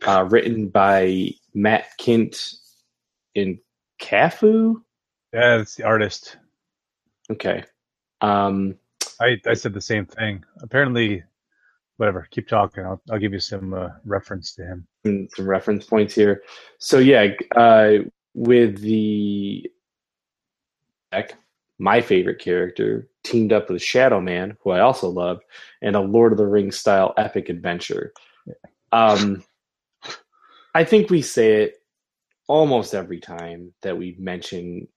written by Matt Kint and Cafu. Yeah, that's the artist. Okay. I said the same thing. Apparently, whatever. Keep talking. I'll give you some reference to him. Some reference points here. So yeah, with the my favorite character teamed up with Shadow Man, who I also love, and a Lord of the Rings style epic adventure. Yeah. I think we say it almost every time that we mention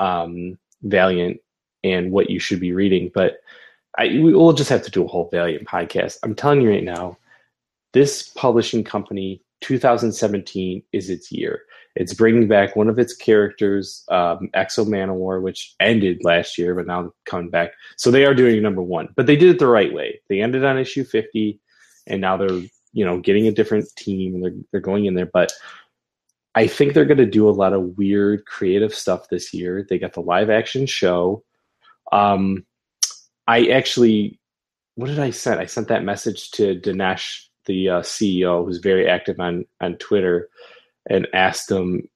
Valiant and what you should be reading, but we'll just have to do a whole Valiant podcast. I'm telling you right now, this publishing company, 2017 is its year. It's bringing back one of its characters, Exo Manowar, which ended last year, but now coming back. So they are doing number one, but they did it the right way. They ended on issue 50, and now they're getting a different team. And they're going in there, but I think they're going to do a lot of weird, creative stuff this year. They got the live action show. What did I send? I sent that message to Dinesh, the CEO, who's very active on Twitter, and asked them,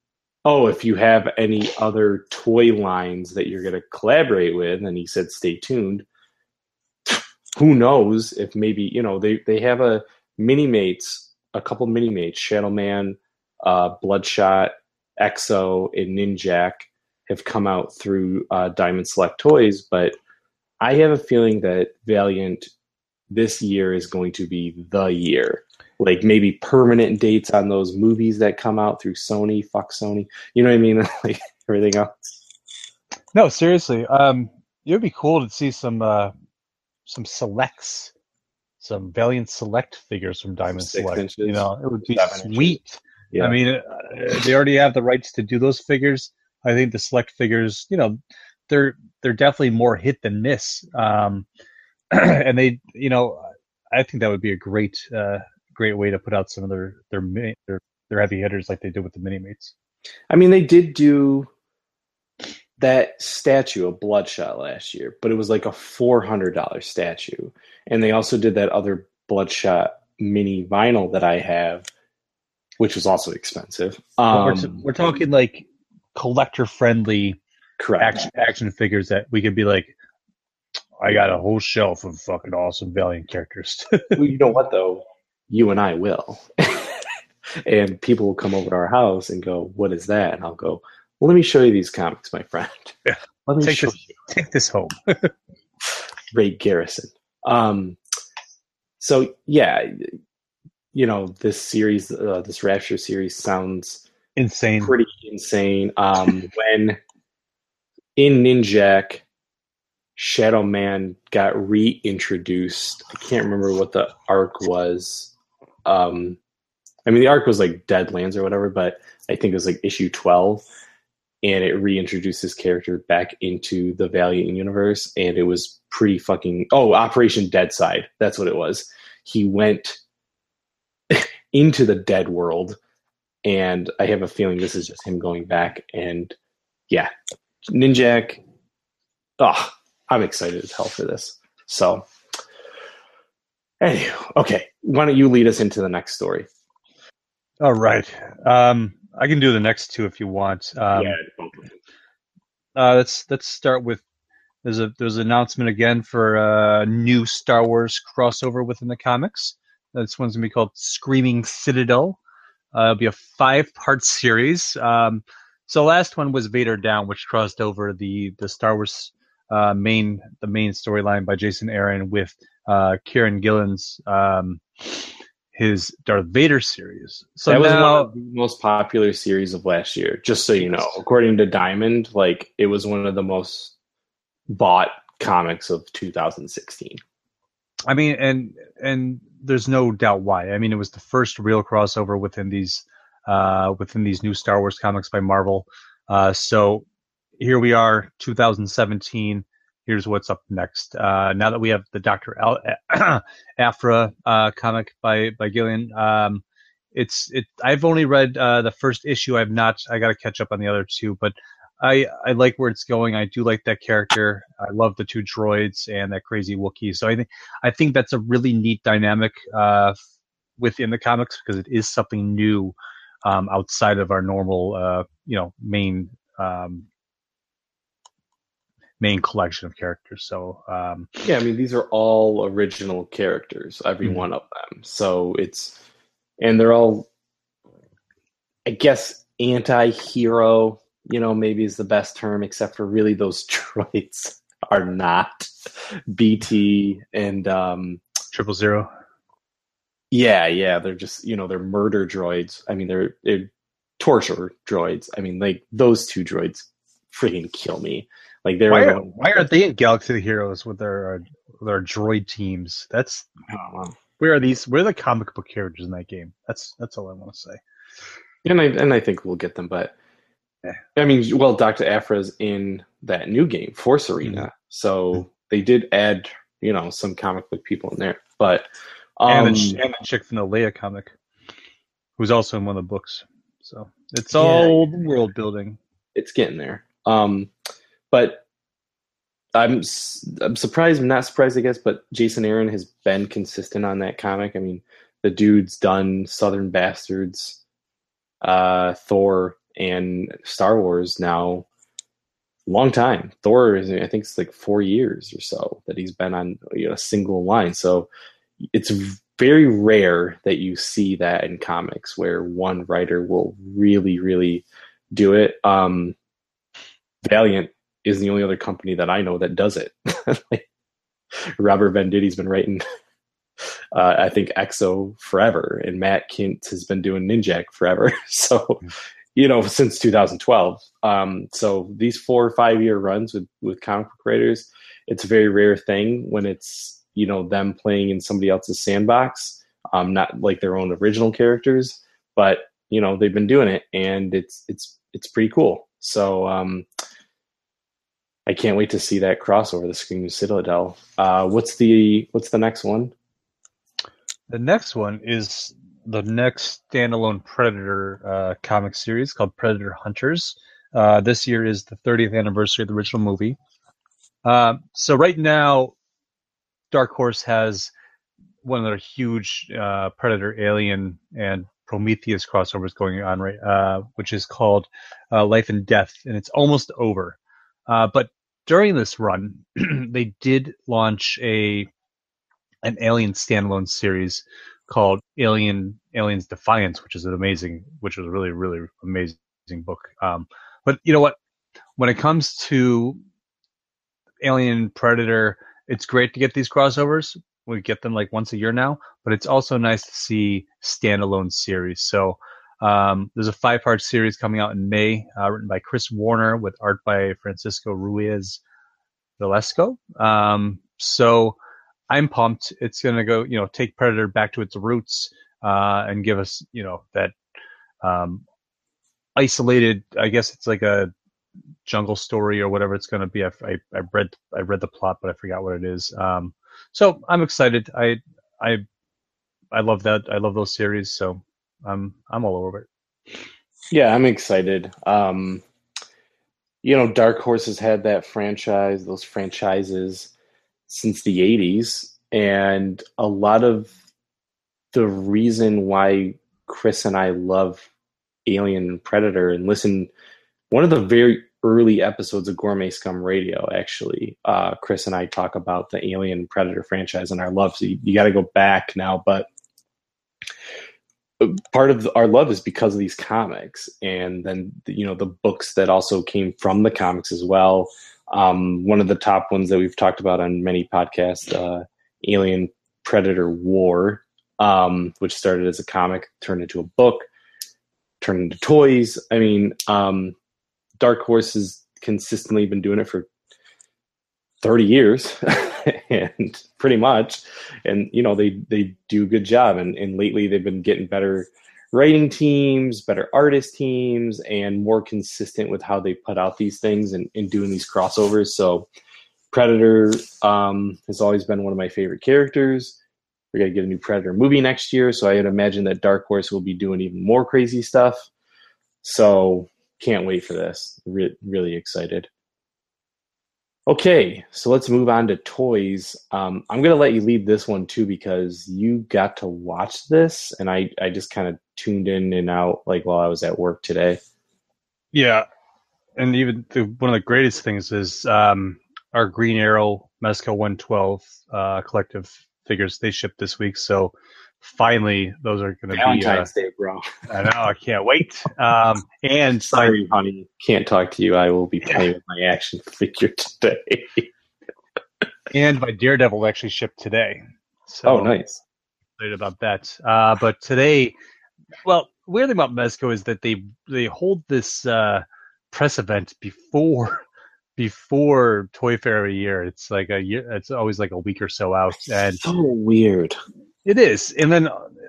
if you have any other toy lines that you're going to collaborate with. And he said, stay tuned. Who knows if maybe, they have a couple mini-mates, Shadow Man, Bloodshot, Exo, and Ninjak have come out through Diamond Select Toys, but I have a feeling that Valiant this year is going to be the year. Like maybe permanent dates on those movies that come out through Sony. Fuck Sony. You know what I mean? Like everything else. No, seriously. It would be cool to see some selects, some Valiant Select figures from Diamond Select. Inches. It would be sweet. Yeah. I mean, they already have the rights to do those figures. I think the Select figures, they're definitely more hit than miss. And they, I think that would be a great way to put out some of their heavy hitters like they did with the Minimates. I mean, they did do that statue of Bloodshot last year, but it was like a $400 statue. And they also did that other Bloodshot mini vinyl that I have, which was also expensive. We're talking like collector-friendly action figures that we could be like, I got a whole shelf of fucking awesome Valiant characters. Well, you know what, though? You and I will. And people will come over to our house and go, what is that? And I'll go, well, let me show you these comics, my friend. Yeah. Let me show you. Take this home. Ray Garrison. So, yeah, this series, this Rapture series sounds insane. Pretty insane. When in Ninjak, Shadow Man got reintroduced. I can't remember what the arc was. The arc was like Deadlands or whatever, but I think it was like issue 12, and it reintroduced his character back into the Valiant universe, and it was pretty fucking... Operation Deadside. That's what it was. He went into the dead world, and I have a feeling this is just him going back, and yeah. Ninjak... I'm excited as hell for this. So, anyway, okay. Why don't you lead us into the next story? All right. I can do the next two if you want. Let's start with. There's an announcement again for a new Star Wars crossover within the comics. This one's gonna be called Screaming Citadel. It'll be a 5-part series. So last one was Vader Down, which crossed over the Star Wars. The main storyline by Jason Aaron with Kieran Gillen's his Darth Vader series. So that was one of the most popular series of last year. Just so you know, according to Diamond, it was one of the most bought comics of 2016. I mean, and there's no doubt why. I mean, it was the first real crossover within these new Star Wars comics by Marvel. So. Here we are, 2017. Here's what's up next. Now that we have the Dr. Aphra comic by Gillian, I've only read the first issue. I got to catch up on the other two, but I like where it's going. I do like that character. I love the two droids and that crazy Wookiee. So I think that's a really neat dynamic within the comics, because it is something new outside of our normal main collection of characters. So yeah, I mean, these are all original characters, every one of them. So it's, and they're all, I guess, anti-hero, you know, maybe is the best term, except for really those droids are not. BT and 000. Yeah, they're just, you know, they're murder droids. I mean, they're torture droids. I mean, like, those two droids freaking kill me. Like, they're why aren't they in Galaxy of the Heroes with their droid teams? That's, I don't know. Where are these? Where are the comic book characters in that game? That's all I want to say. And I think we'll get them, but yeah. I mean, well, Dr. Aphra's in that new game, Force Arena, so they did add, you know, some comic book people in there, but and the chick from the Leia comic, who's also in one of the books. So it's all world building. It's getting there. But I'm surprised, not surprised, I guess, but Jason Aaron has been consistent on that comic. I mean, the dude's done Southern Bastards, Thor, and Star Wars now. Long time. Thor is, I think it's like 4 years or so that he's been on, you know, a single line. So it's very rare that you see that in comics, where one writer will really, really do it. Valiant is the only other company that I know that does it. Like, Robert Venditti's been writing, I think, Exo forever, and Matt Kint has been doing Ninjak forever. So, you know, since 2012. So these 4 or 5 year runs with comic book writers, it's a very rare thing when it's, you know, them playing in somebody else's sandbox, not like their own original characters, but, you know, they've been doing it, and it's pretty cool. So, I can't wait to see that crossover, the Scream of Citadel. What's the next one? The next one is the next standalone Predator comic series called Predator Hunters. This year is the 30th anniversary of the original movie. So right now, Dark Horse has one of their huge Predator, Alien, and Prometheus crossovers going on, right? Which is called Life and Death, and it's almost over. But during this run, they did launch an Alien standalone series called Aliens Defiance, which was a really, really amazing book. But you know what? When it comes to Alien, Predator, it's great to get these crossovers. We get them like once a year now, but it's also nice to see standalone series. So there's a 5-part series coming out in May, written by Chris Warner with art by Francisco Ruiz Velasco. So I'm pumped. It's going to go, you know, take Predator back to its roots, and give us, you know, that, isolated, I guess it's like a jungle story or whatever it's going to be. I read the plot, but I forgot what it is. So I'm excited. I love that. I love those series. So I'm all over it. Yeah, I'm excited. You know, Dark Horse has had that franchise, those franchises, since the 80s, and a lot of the reason why Chris and I love Alien and Predator, and listen, one of the very early episodes of Gourmet Scum Radio, actually, Chris and I talk about the Alien and Predator franchise and our love. So you got to go back now, but part of our love is because of these comics, and then, you know, the books that also came from the comics as well. One of the top ones that we've talked about on many podcasts, Alien Predator War, which started as a comic, turned into a book, turned into toys. I mean, Dark Horse has consistently been doing it for 30 years and pretty much, and, you know, they do a good job, and lately they've been getting better writing teams, better artist teams, and more consistent with how they put out these things and doing these crossovers. So Predator has always been one of my favorite characters. We're going to get a new Predator movie next year, so I would imagine that Dark Horse will be doing even more crazy stuff. So can't wait for this. Really excited. Okay, so let's move on to toys. I'm going to let you lead this one too, because you got to watch this, and I just kind of tuned in and out like while I was at work today. Yeah, and even one of the greatest things is our Green Arrow Mezco 112 collective figures. They shipped this week, so finally those are going to be... Valentine's Day, bro. I know, I can't wait. And sorry, honey, can't talk to you. I will be playing with my action figure today. And my Daredevil actually shipped today. So nice. Excited about that. But today, well, weird thing about Mezco is that they hold this press event before Toy Fair every year. It's like a year. It's always like a week or so out. And so weird. It is. And then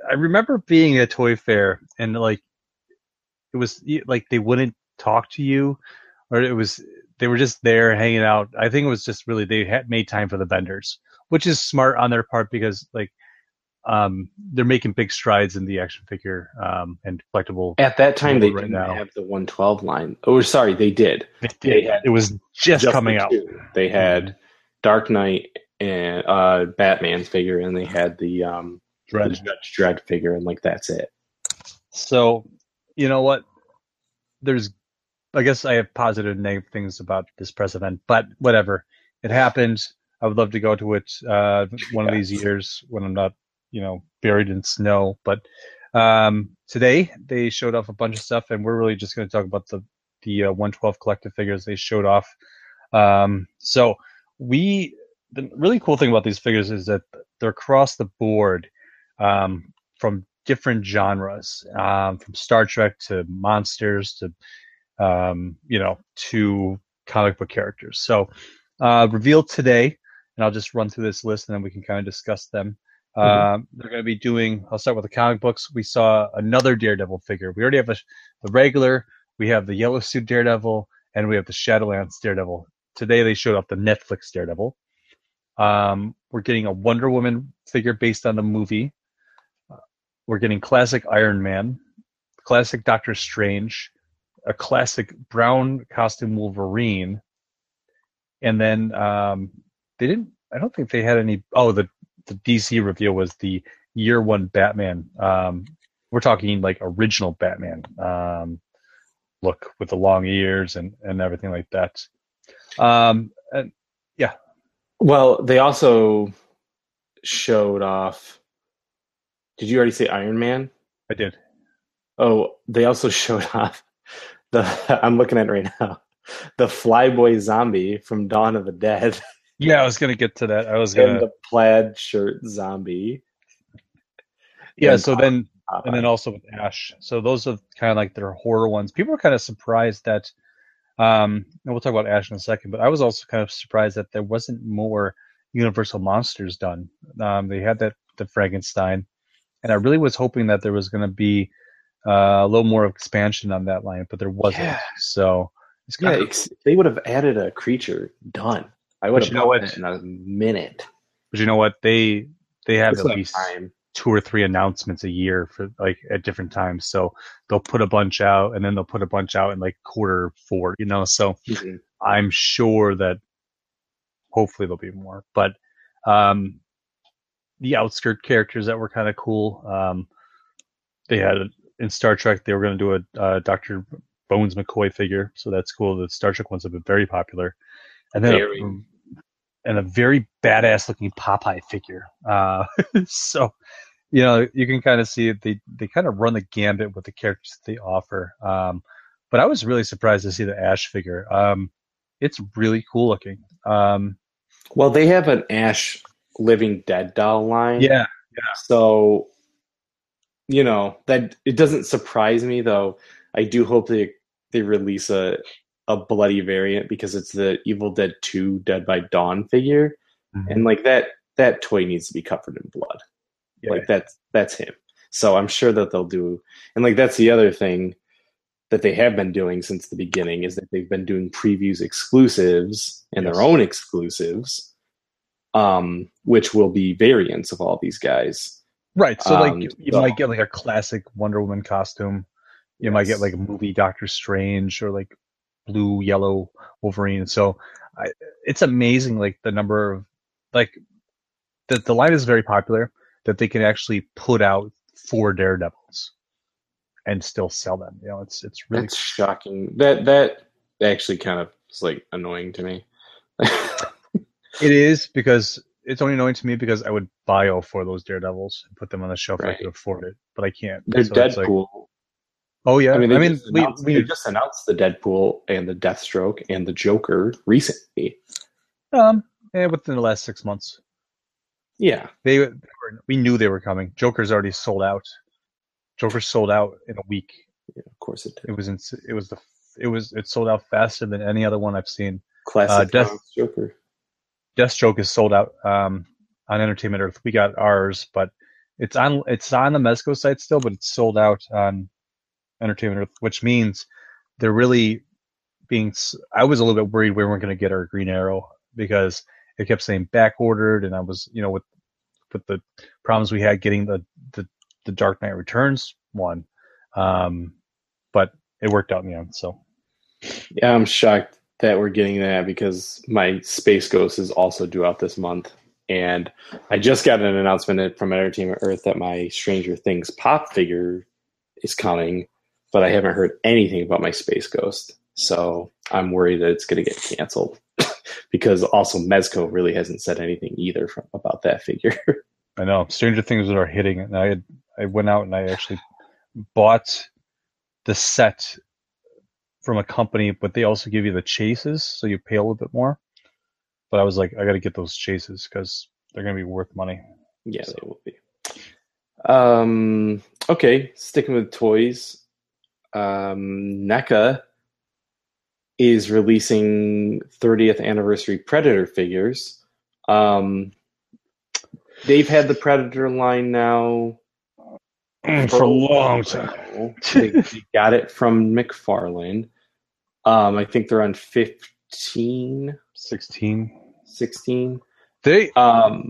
I remember being at Toy Fair, and like it was like they wouldn't talk to you, or it was they were just there hanging out. I think it was just really they had made time for the vendors, which is smart on their part, because like they're making big strides in the action figure and collectible. At that time, they didn't have the 112 line. Oh, sorry, they did. They had, it was just coming out. They had Dark Knight and Batman's figure, and they had the Judge Dredd figure, and like that's it. So, you know what? I guess I have positive and negative things about this press event, but whatever. It happened. I would love to go to it one of these years when I'm not, buried in snow. But today they showed off a bunch of stuff, and we're really just going to talk about the 112 collective figures they showed off. The really cool thing about these figures is that they're across the board from different genres, from Star Trek to monsters to to comic book characters. So revealed today, and I'll just run through this list, and then we can kind of discuss them. They're going to be doing, I'll start with the comic books. We saw another Daredevil figure. We already have the regular, we have the yellow suit Daredevil, and we have the Shadowlands Daredevil. Today they showed off the Netflix Daredevil. We're getting a Wonder Woman figure based on the movie. We're getting classic Iron Man, classic Doctor Strange, a classic brown costume Wolverine, and then I don't think they had any. Oh, the DC reveal was the year one Batman. We're talking like original Batman look with the long ears and everything like that. Yeah. Well, they also showed off. Did you already say Iron Man? I did. Oh, they also showed off I'm looking at it right now. The Flyboy zombie from Dawn of the Dead. Yeah, I was going to get to that. And the plaid shirt zombie. Yeah, and then also with Ash. So those are kind of like their horror ones. People are kind of surprised that, and we'll talk about Ash in a second, but I was also kind of surprised that there wasn't more Universal Monsters done. They had the Frankenstein, and I really was hoping that there was going to be a little more expansion on that line, but there wasn't. Yeah. So it's they would have added a creature done. I would have done it in a minute. But you know what? They have at least two or three announcements a year for like at different times. So they'll put a bunch out, and then they'll put a bunch out in like quarter four, So I'm sure that hopefully there'll be more. But the outskirt characters that were kind of cool. They had in Star Trek, they were going to do a Dr. Bones McCoy figure. So that's cool. The Star Trek ones have been very popular. And then a very badass looking Popeye figure. So, you can kind of see they kind of run the gambit with the characters they offer. But I was really surprised to see the Ash figure. It's really cool looking. Well, they have an Ash Living Dead doll line. Yeah. So, that it doesn't surprise me, though. I do hope they release a bloody variant, because it's the Evil Dead 2 Dead by Dawn figure. Mm-hmm. And like that toy needs to be covered in blood. Yeah. Like that's him. So I'm sure that they'll do. And like, that's the other thing that they have been doing since the beginning, is that they've been doing previews exclusives and their own exclusives, which will be variants of all these guys. Right. So like you might get like a classic Wonder Woman costume. You might get like a movie Doctor Strange or like blue, yellow Wolverine. So it's amazing, like the number of like the line is very popular that they can actually put out 4 Daredevils and still sell them. You know, it's really shocking. That actually kind of is like annoying to me. It is, because it's only annoying to me because I would buy all 4 of those Daredevils and put them on the shelf if I could afford it, but I can't. They're so Deadpool. Oh yeah, I mean we just announced the Deadpool and the Deathstroke and the Joker recently. Within the last 6 months. Yeah, we knew they were coming. Joker's already sold out. Joker sold out in a week. Yeah, of course it did. It sold out faster than any other one I've seen. Classic Joker. Deathstroke is sold out on Entertainment Earth. We got ours, but it's on the Mezco site still, but it's sold out on Entertainment Earth, which means they're really being. I was a little bit worried we weren't going to get our Green Arrow because it kept saying back ordered, and I was, you know, with the problems we had getting the Dark Knight Returns one, but it worked out in the end. So yeah, I'm shocked that we're getting that because my Space Ghost is also due out this month, and I just got an announcement from Entertainment Earth that my Stranger Things pop figure is coming, but I haven't heard anything about my Space Ghost, so I'm worried that it's going to get canceled because also Mezco really hasn't said anything either about that figure. I know Stranger Things are hitting, and I went out and I actually bought the set from a company, but they also give you the chases, so you pay a little bit more. But I was like, I got to get those chases because they're going to be worth money. Yeah, so. They will be. Okay, sticking with toys. NECA is releasing 30th anniversary Predator figures. They've had the Predator line now for a long time. They got it from McFarlane. I think they're on 16. They've had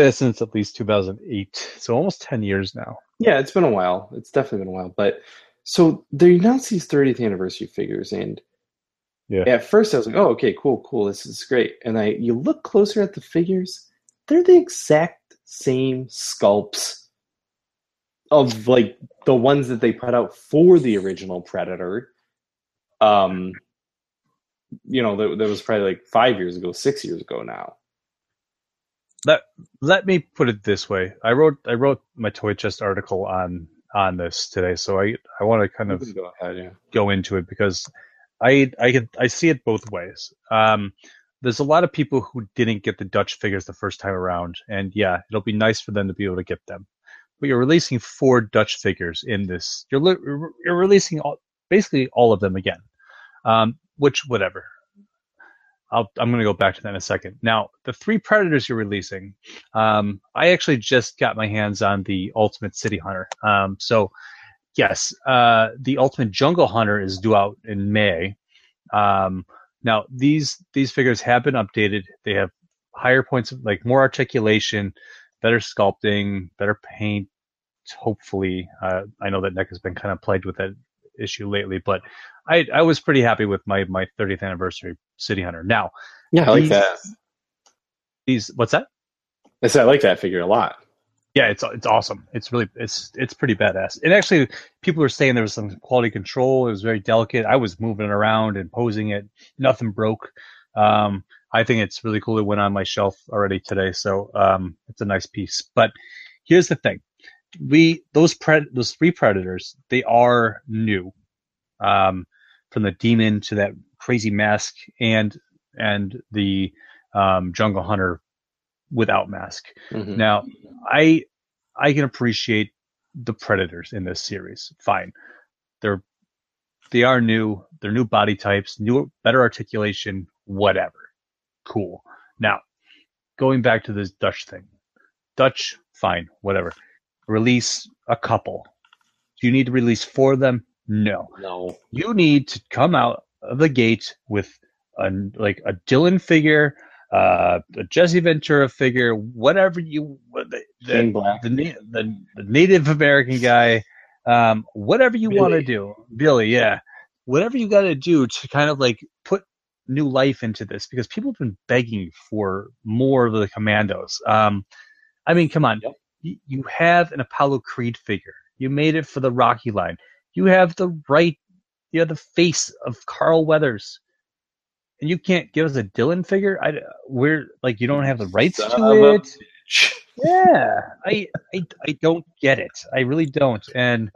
it since at least 2008, so almost 10 years now. Yeah, it's been a while. It's definitely been a while. But so they announced these 30th anniversary figures, and at first I was like, "Oh, okay, cool. This is great." And you look closer at the figures; they're the exact same sculpts of like the ones that they put out for the original Predator. You know, that was probably like 6 years ago now. Let me put it this way. I wrote my Toy Chest article on this today, so I want to kind of go into it because I see it both ways. There's a lot of people who didn't get the Dutch figures the first time around, and yeah, it'll be nice for them to be able to get them. But you're releasing 4 Dutch figures in this. You're releasing basically all of them again, which whatever. I'm going to go back to that in a second. Now, the 3 Predators you're releasing, I actually just got my hands on the Ultimate City Hunter. So, yes, the Ultimate Jungle Hunter is due out in May. Now, these figures have been updated. They have higher points of, like, more articulation, better sculpting, better paint, hopefully. I know that NECA has been kind of plagued with that issue lately, but I was pretty happy with my 30th anniversary City Hunter. Now, yeah, I like that. What's that? I like that figure a lot. Yeah, it's awesome. It's really it's pretty badass. And actually, people were saying there was some quality control. It was very delicate. I was moving it around and posing it. Nothing broke. I think it's really cool. It went on my shelf already today, so it's a nice piece. But here's the thing: those 3 Predators, they are new. From the demon to that crazy mask and the Jungle Hunter without mask. Mm-hmm. Now, I can appreciate the Predators in this series. Fine, they are new. They're new body types, new better articulation, whatever. Cool. Now, going back to this Dutch thing, fine, whatever. Release a couple. Do you need to release 4 of them? No. You need to come out of the gate with a Dylan figure, a Jesse Ventura figure, whatever you the Native American guy, Whatever you want to do, Billy, yeah. Whatever you got to do to kind of like put new life into this, because people have been begging for more of the Commandos. I mean, come on. Yep. You have an Apollo Creed figure. You made it for the Rocky line. You have the face of Carl Weathers. And you can't give us a Dylan figure? We're like, you don't have the rights to it. Yeah, I don't get it. I really don't. And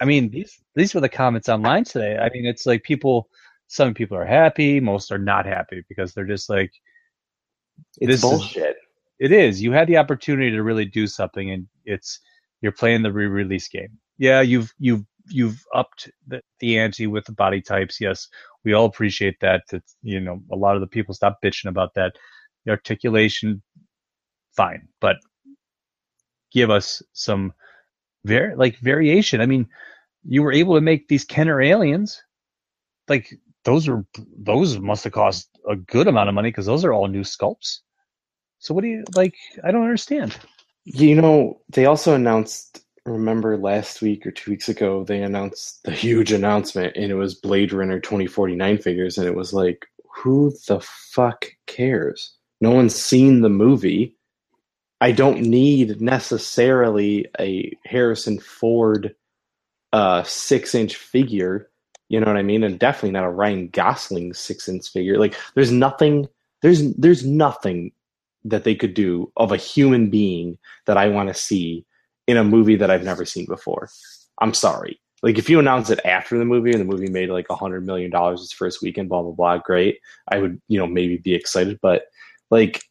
I mean, these were the comments online today. I mean, it's like some people are happy, most are not happy, because they're just like, it's bullshit. It is. You had the opportunity to really do something, and you're playing the re-release game. Yeah, you've upped the ante with the body types. Yes, we all appreciate that. It's, a lot of the people stop bitching about that. The articulation, fine, but give us some variation. I mean, you were able to make these Kenner aliens. Like those must have cost a good amount of money, because those are all new sculpts. So what do you like? I don't understand. They also announced. Remember last week or 2 weeks ago, they announced the huge announcement, and it was Blade Runner 2049 figures, and it was like, who the fuck cares? No one's seen the movie. I don't need necessarily a Harrison Ford 6-inch figure, you know what I mean? And definitely not a Ryan Gosling 6-inch figure. Like, there's nothing that they could do of a human being that I want to see in a movie that I've never seen before. I'm sorry. Like, if you announce it after the movie and the movie made like $100 million its first weekend, blah, blah, blah, great. I would, maybe be excited, but like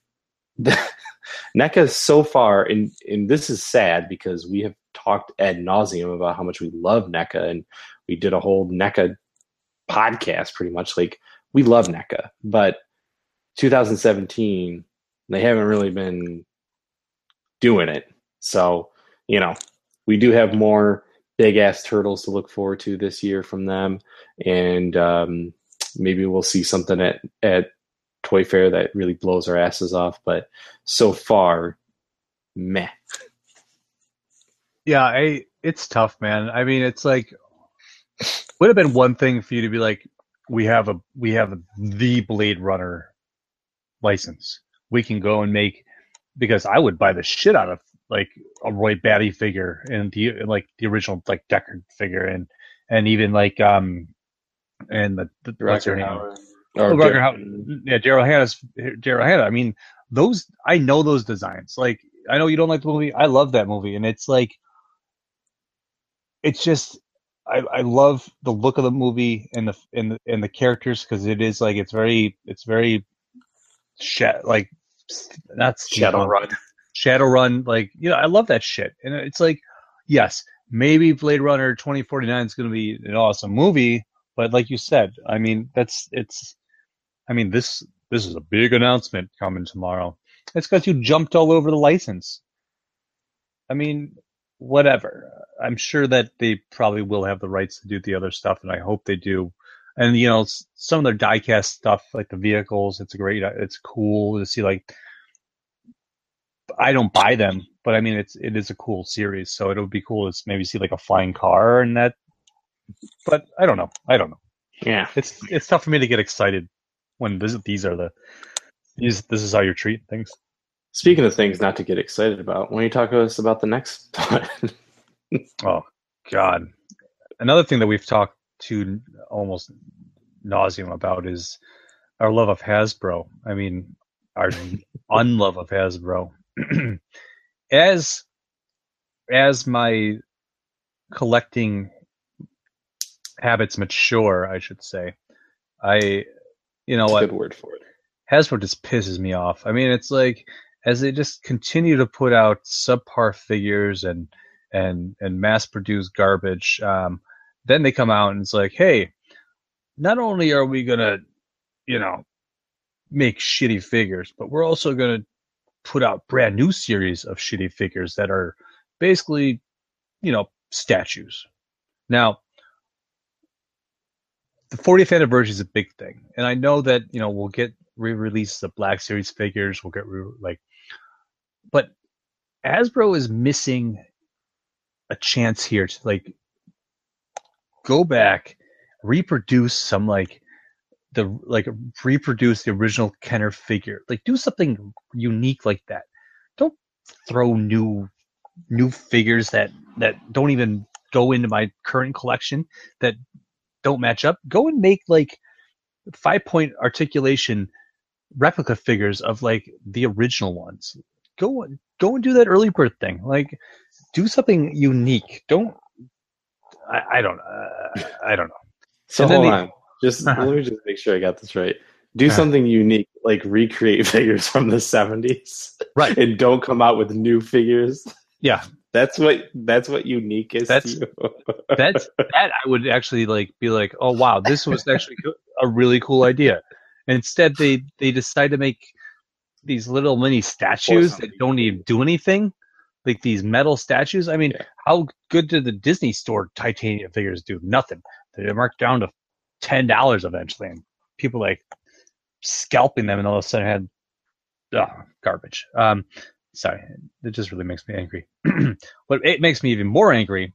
NECA so far, and this is sad because we have talked ad nauseum about how much we love NECA, and we did a whole NECA podcast pretty much. Like, we love NECA, but 2017, they haven't really been doing it. So, we do have more big-ass turtles to look forward to this year from them, and maybe we'll see something at Toy Fair that really blows our asses off, but so far, meh. Yeah, it's tough, man. I mean, it's like, would have been one thing for you to be like, we have the Blade Runner license. We can go and make, because I would buy the shit out of like a Roy Batty figure and the original like Deckard figure and even like and the what's her name? Yeah, Daryl Hannah. I mean, I know those designs. Like, I know you don't like the movie. I love that movie, and it's like, it's just I love the look of the movie and the characters, because it is like it's very like not Shadowrun. Shadowrun, like, I love that shit. And it's like, yes, maybe Blade Runner 2049 is going to be an awesome movie, but like you said, I mean, this is a big announcement coming tomorrow. It's because you jumped all over the license. I mean, whatever. I'm sure that they probably will have the rights to do the other stuff, and I hope they do. And, some of their diecast stuff, like the vehicles, it's cool to see, like, I don't buy them, but I mean, it is a cool series, so it'll be cool to maybe see like a flying car and that. But I don't know. Yeah, it's tough for me to get excited when this is how you're treating things. Speaking of things not to get excited about, why don't you talk to us about the next one? Oh God, another thing that we've talked to almost nauseam about is our love of Hasbro. I mean, our unlove of Hasbro. As my collecting habits mature, I should say, that's a good word for it. Hasbro just pisses me off. I mean, it's like, as they just continue to put out subpar figures and mass produce garbage, then they come out and it's like, hey, not only are we gonna, make shitty figures, but we're also gonna put out brand new series of shitty figures that are basically, statues. Now, the 40th anniversary is a big thing. And I know that, we'll get re-releases of Black Series figures. We'll get but Hasbro is missing a chance here to like go back, reproduce some reproduce the original Kenner figure. Like do something unique like that. Don't throw new figures that don't even go into my current collection that don't match up. Go and make like 5-point articulation replica figures of like the original ones. Go and do that early birth thing. Like do something unique. Don't I don't know. So hold on. Just let me just make sure I got this right. Do something unique, like recreate figures from the 70s. Right. And don't come out with new figures. Yeah. That's what unique is to you. That I would actually like be like, oh wow, this was actually a really cool idea. And instead they decide to make these little mini statues that don't even do anything. Like these metal statues. I mean, how good did the Disney Store titanium figures do? Nothing. They're marked down to $10 eventually, and people like scalping them, and all of a sudden had garbage. Sorry, it just really makes me angry. What it makes me even more angry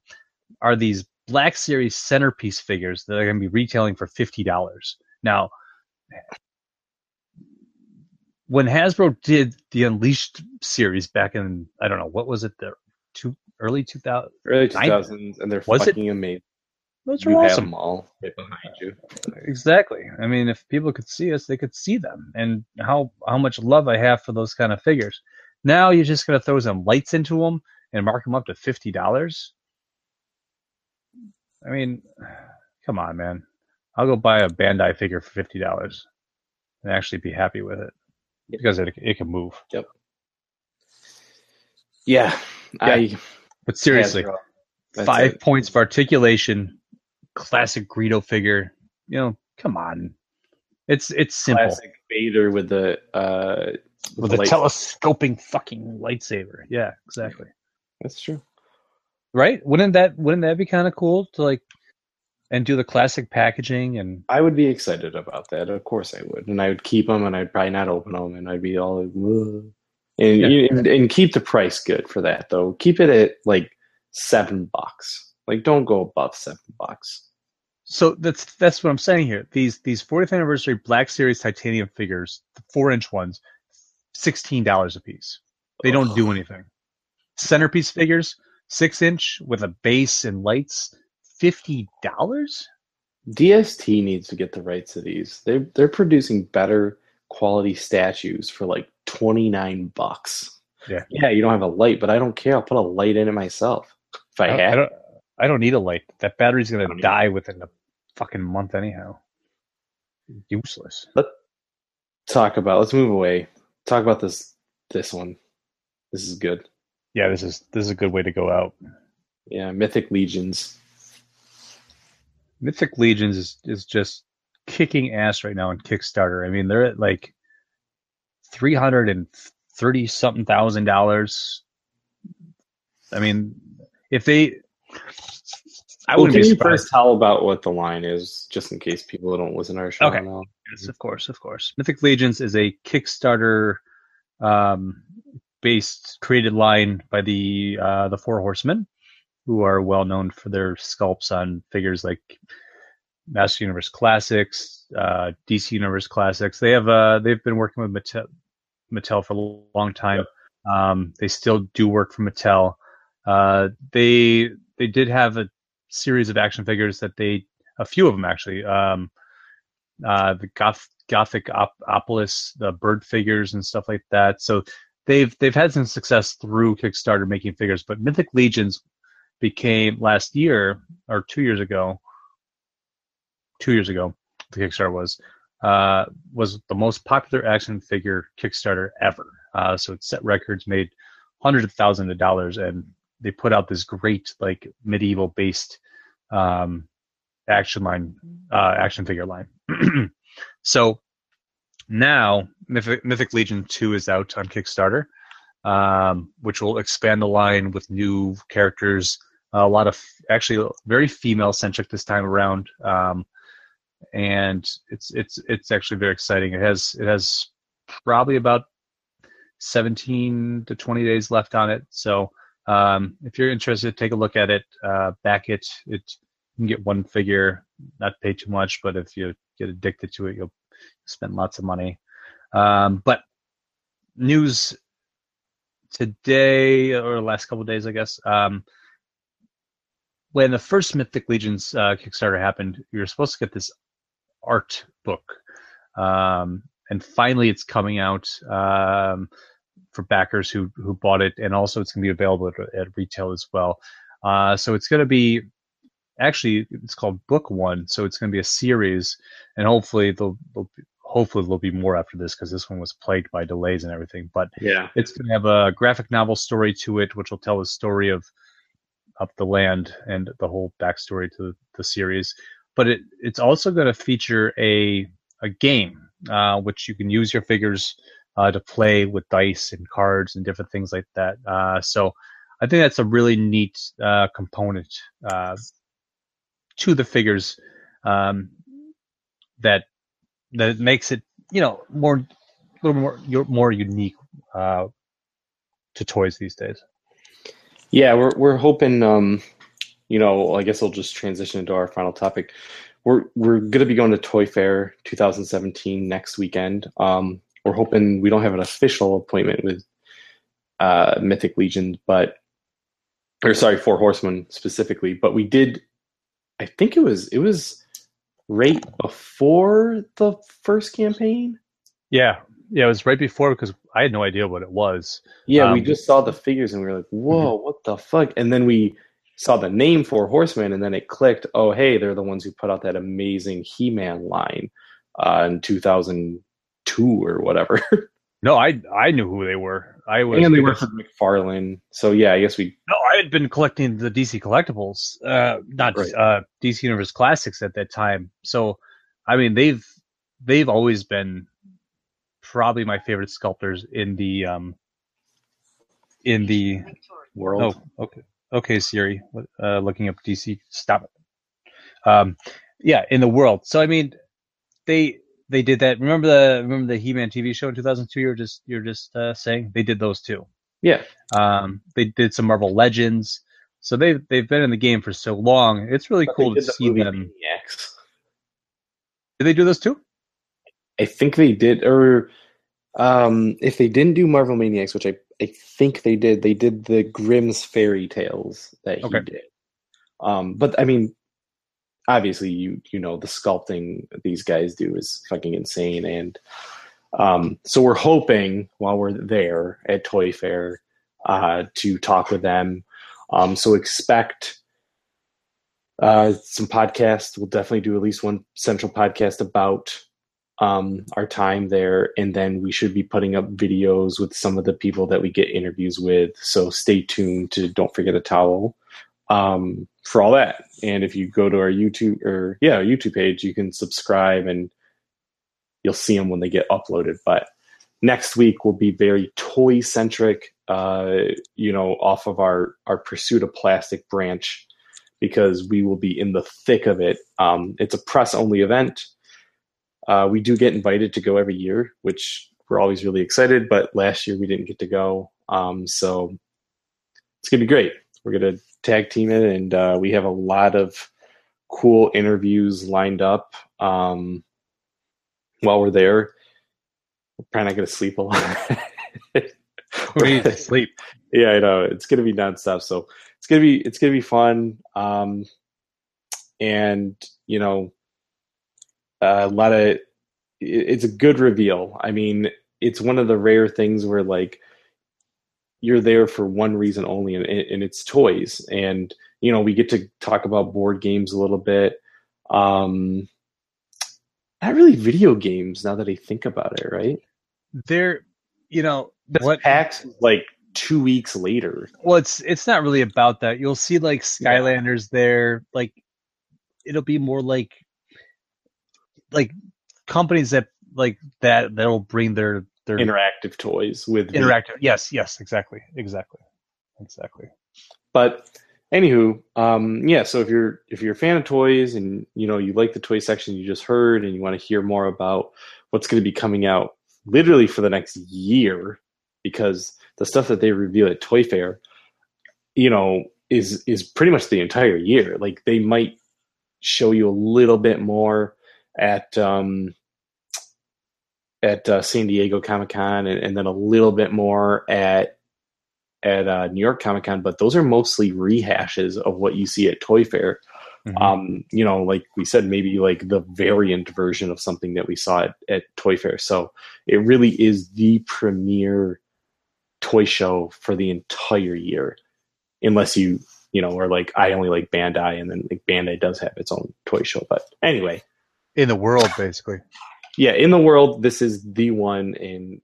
are these Black Series centerpiece figures that are going to be retailing for $50. Now, when Hasbro did the Unleashed series back in, I don't know, what was it, the early 2000s, and they're fucking amazing. Those are awesome. Have them all right behind you. Exactly. I mean, if people could see us, they could see them, and how much love I have for those kind of figures. Now you're just going to throw some lights into them and mark them up to $50. I mean, come on, man. I'll go buy a Bandai figure for $50 and actually be happy with it because it can move. Yep. Yeah. But seriously, 5 points of articulation. Classic Greedo figure, you know, come on, it's simple. Classic Vader with the telescoping fucking lightsaber. Yeah, exactly. That's true, right? Wouldn't that be kind of cool to like, and do the classic packaging? And I would be excited about that. Of course, I would, and I would keep them, and I'd probably not open them, and I'd be all like, whoa. And keep the price good for that though. Keep it at like $7. Like, don't go above $7. So that's what I'm saying here. These 40th anniversary Black Series titanium figures, the 4-inch ones, $16 a piece. They don't do anything. Centerpiece figures, 6-inch with a base and lights, $50. DST needs to get the rights to these. They're producing better quality statues for like $29. Yeah, you don't have a light, but I don't care. I'll put a light in it myself. If I had, I don't need a light. That battery's gonna die within a fucking month anyhow. Useless. Let's move away. Talk about this one. This is good. Yeah, this is a good way to go out. Yeah, Mythic Legions. Mythic Legions is just kicking ass right now on Kickstarter. I mean, they're at like $330,000. I mean, if they, I wouldn't be surprised. Can you first tell about what the line is, just in case people don't listen to our show? Okay. Now? Yes, of course. Mythic Legions is a Kickstarter based created line by the Four Horsemen, who are well known for their sculpts on figures like Master Universe Classics, DC Universe Classics. They have they've been working with Mattel for a long time. Yep. They still do work for Mattel. They did have a series of action figures that a few of them actually, the Gothic Opolis, the bird figures and stuff like that. So they've had some success through Kickstarter making figures, but Mythic Legions became last year or 2 years ago. 2 years ago, the Kickstarter was the most popular action figure Kickstarter ever. So it set records, made hundreds of thousands of dollars, and they put out this great like medieval based action figure line. So now Mythic Legion 2 is out on Kickstarter, which will expand the line with new characters. A lot of actually very female centric this time around. And it's actually very exciting. It has probably about 17 to 20 days left on it, so If you're interested, take a look at it. Back it. You can get one figure, not pay too much, but if you get addicted to it, you'll spend lots of money. But news today, or the last couple of days, I guess, when the first Mythic Legions Kickstarter happened, you were supposed to get this art book. And finally it's coming out for backers who bought it, and also it's going to be available at retail as well. So it's going to be, actually it's called Book One, so it's going to be a series, and hopefully there'll be more after this, because this one was plagued by delays and everything. But yeah, it's going to have a graphic novel story to it, which will tell the story of the land and the whole backstory to the series. But it's also going to feature a game, which you can use your figures to play with dice and cards and different things like that. So I think that's a really neat component to the figures that makes it, a little more unique to toys these days. Yeah, we're hoping. I guess I'll just transition into our final topic. We're going to be going to Toy Fair 2017 next weekend. We're hoping, we don't have an official appointment with Mythic Legion, Four Horsemen specifically, but we did. I think it was right before the first campaign. Yeah, it was right before, because I had no idea what it was. Yeah, we just saw the figures and we were like, "Whoa, mm-hmm. What the fuck?" And then we saw the name Four Horsemen, and then it clicked. Oh, hey, they're the ones who put out that amazing He-Man line in 2002 or whatever. No, I knew who they were. And they were from McFarlane. So yeah, I guess we. No, I had been collecting the DC collectibles, DC Universe Classics at that time. So, I mean, they've always been probably my favorite sculptors in the world. Oh, okay. Okay, Siri, looking up DC. Stop it. In the world. So I mean, they did that. Remember the He-Man TV show in 2002? You're just saying they did those too. Yeah. They did some Marvel Legends. So they've been in the game for so long. It's really cool to see them. Maniacs. Did they do those too? I think they did. Or if they didn't do Marvel Maniacs, which I think they did. They did the Grimm's Fairy Tales that he did. But I mean, obviously, you know the sculpting these guys do is fucking insane, and so we're hoping while we're there at Toy Fair to talk with them. So expect some podcasts. We'll definitely do at least one central podcast about our time there, and then we should be putting up videos with some of the people that we get interviews with, so stay tuned to Don't Forget a Towel for all that. And if you go to our YouTube page, you can subscribe and you'll see them when they get uploaded. But next week will be very toy centric, off of our Pursuit of Plastic branch, because we will be in the thick of it. It's a press only event. We do get invited to go every year, which we're always really excited, but last year we didn't get to go. So it's going to be great. We're going to tag team it, and we have a lot of cool interviews lined up while we're there. We're probably not going to sleep a lot. We need to sleep. Yeah, I know. It's going to be nonstop. So it's going to be fun. It's a good reveal. I mean, it's one of the rare things where, like, you're there for one reason only, and it's toys. And, we get to talk about board games a little bit. Not really video games, now that I think about it, right? PAX is like 2 weeks later. Well, it's not really about that. You'll see, like, Skylanders there. Like, it'll be more like companies that that'll bring their interactive toys with interactive. Yes, exactly. But anywho, so if you're a fan of toys and you like the toy section you just heard, and you want to hear more about what's going to be coming out literally for the next year, because the stuff that they reveal at Toy Fair you know, is pretty much the entire year. Like, they might show you a little bit more at San Diego Comic-Con and then a little bit more at New York Comic-Con, but those are mostly rehashes of what you see at Toy Fair. Mm-hmm. You know, like we said, maybe like the variant version of something that we saw at Toy Fair. So it really is the premier toy show for the entire year, unless you are like, I only like Bandai, and then like Bandai does have its own toy show. But anyway, in the world, basically. Yeah, in the world, this is the one, and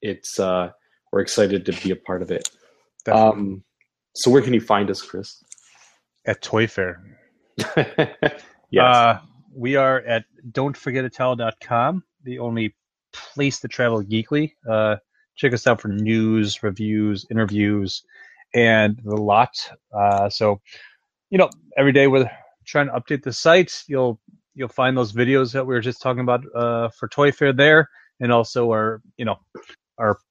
it's we're excited to be a part of it. So where can you find us, Chris? At Toy Fair. Yes. We are at don'tforgetatowel.com, the only place to travel geekly. Check us out for news, reviews, interviews, and the lot. So, you know, every day we're trying to update the site. You'll find those videos that we were just talking about for Toy Fair there, and also our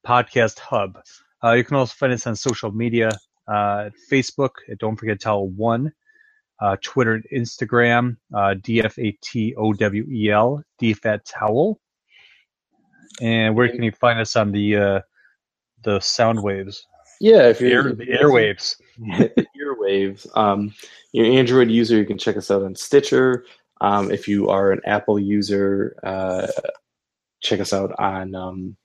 podcast hub. You can also find us on social media, at Facebook at Don't Forget Towel 1, Twitter and Instagram, DFATOWEL, DFAT Towel. And where can you find us on the sound waves? Yeah, if you're the airwaves. Airwaves. You're an Android user, you can check us out on Stitcher. If you are an Apple user, check us out on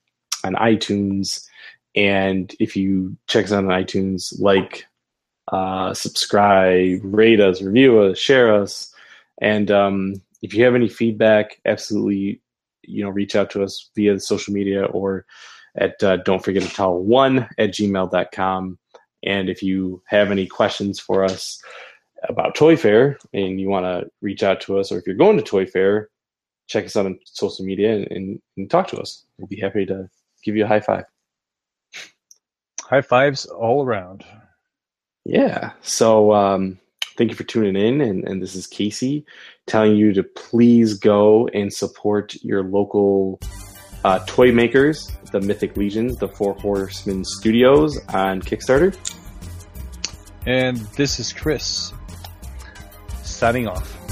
iTunes. And if you check us out on iTunes, like, subscribe, rate us, review us, share us. And if you have any feedback, absolutely, reach out to us via social media or at don'tforgetatowel1@gmail.com. And if you have any questions for us about Toy Fair and you want to reach out to us, or if you're going to Toy Fair, check us out on social media and talk to us. We'll be happy to give you a high five. High fives all around. Yeah. So thank you for tuning in. And this is Casey telling you to please go and support your local toy makers, the Mythic Legion, the Four Horsemen Studios on Kickstarter. And this is Chris signing off.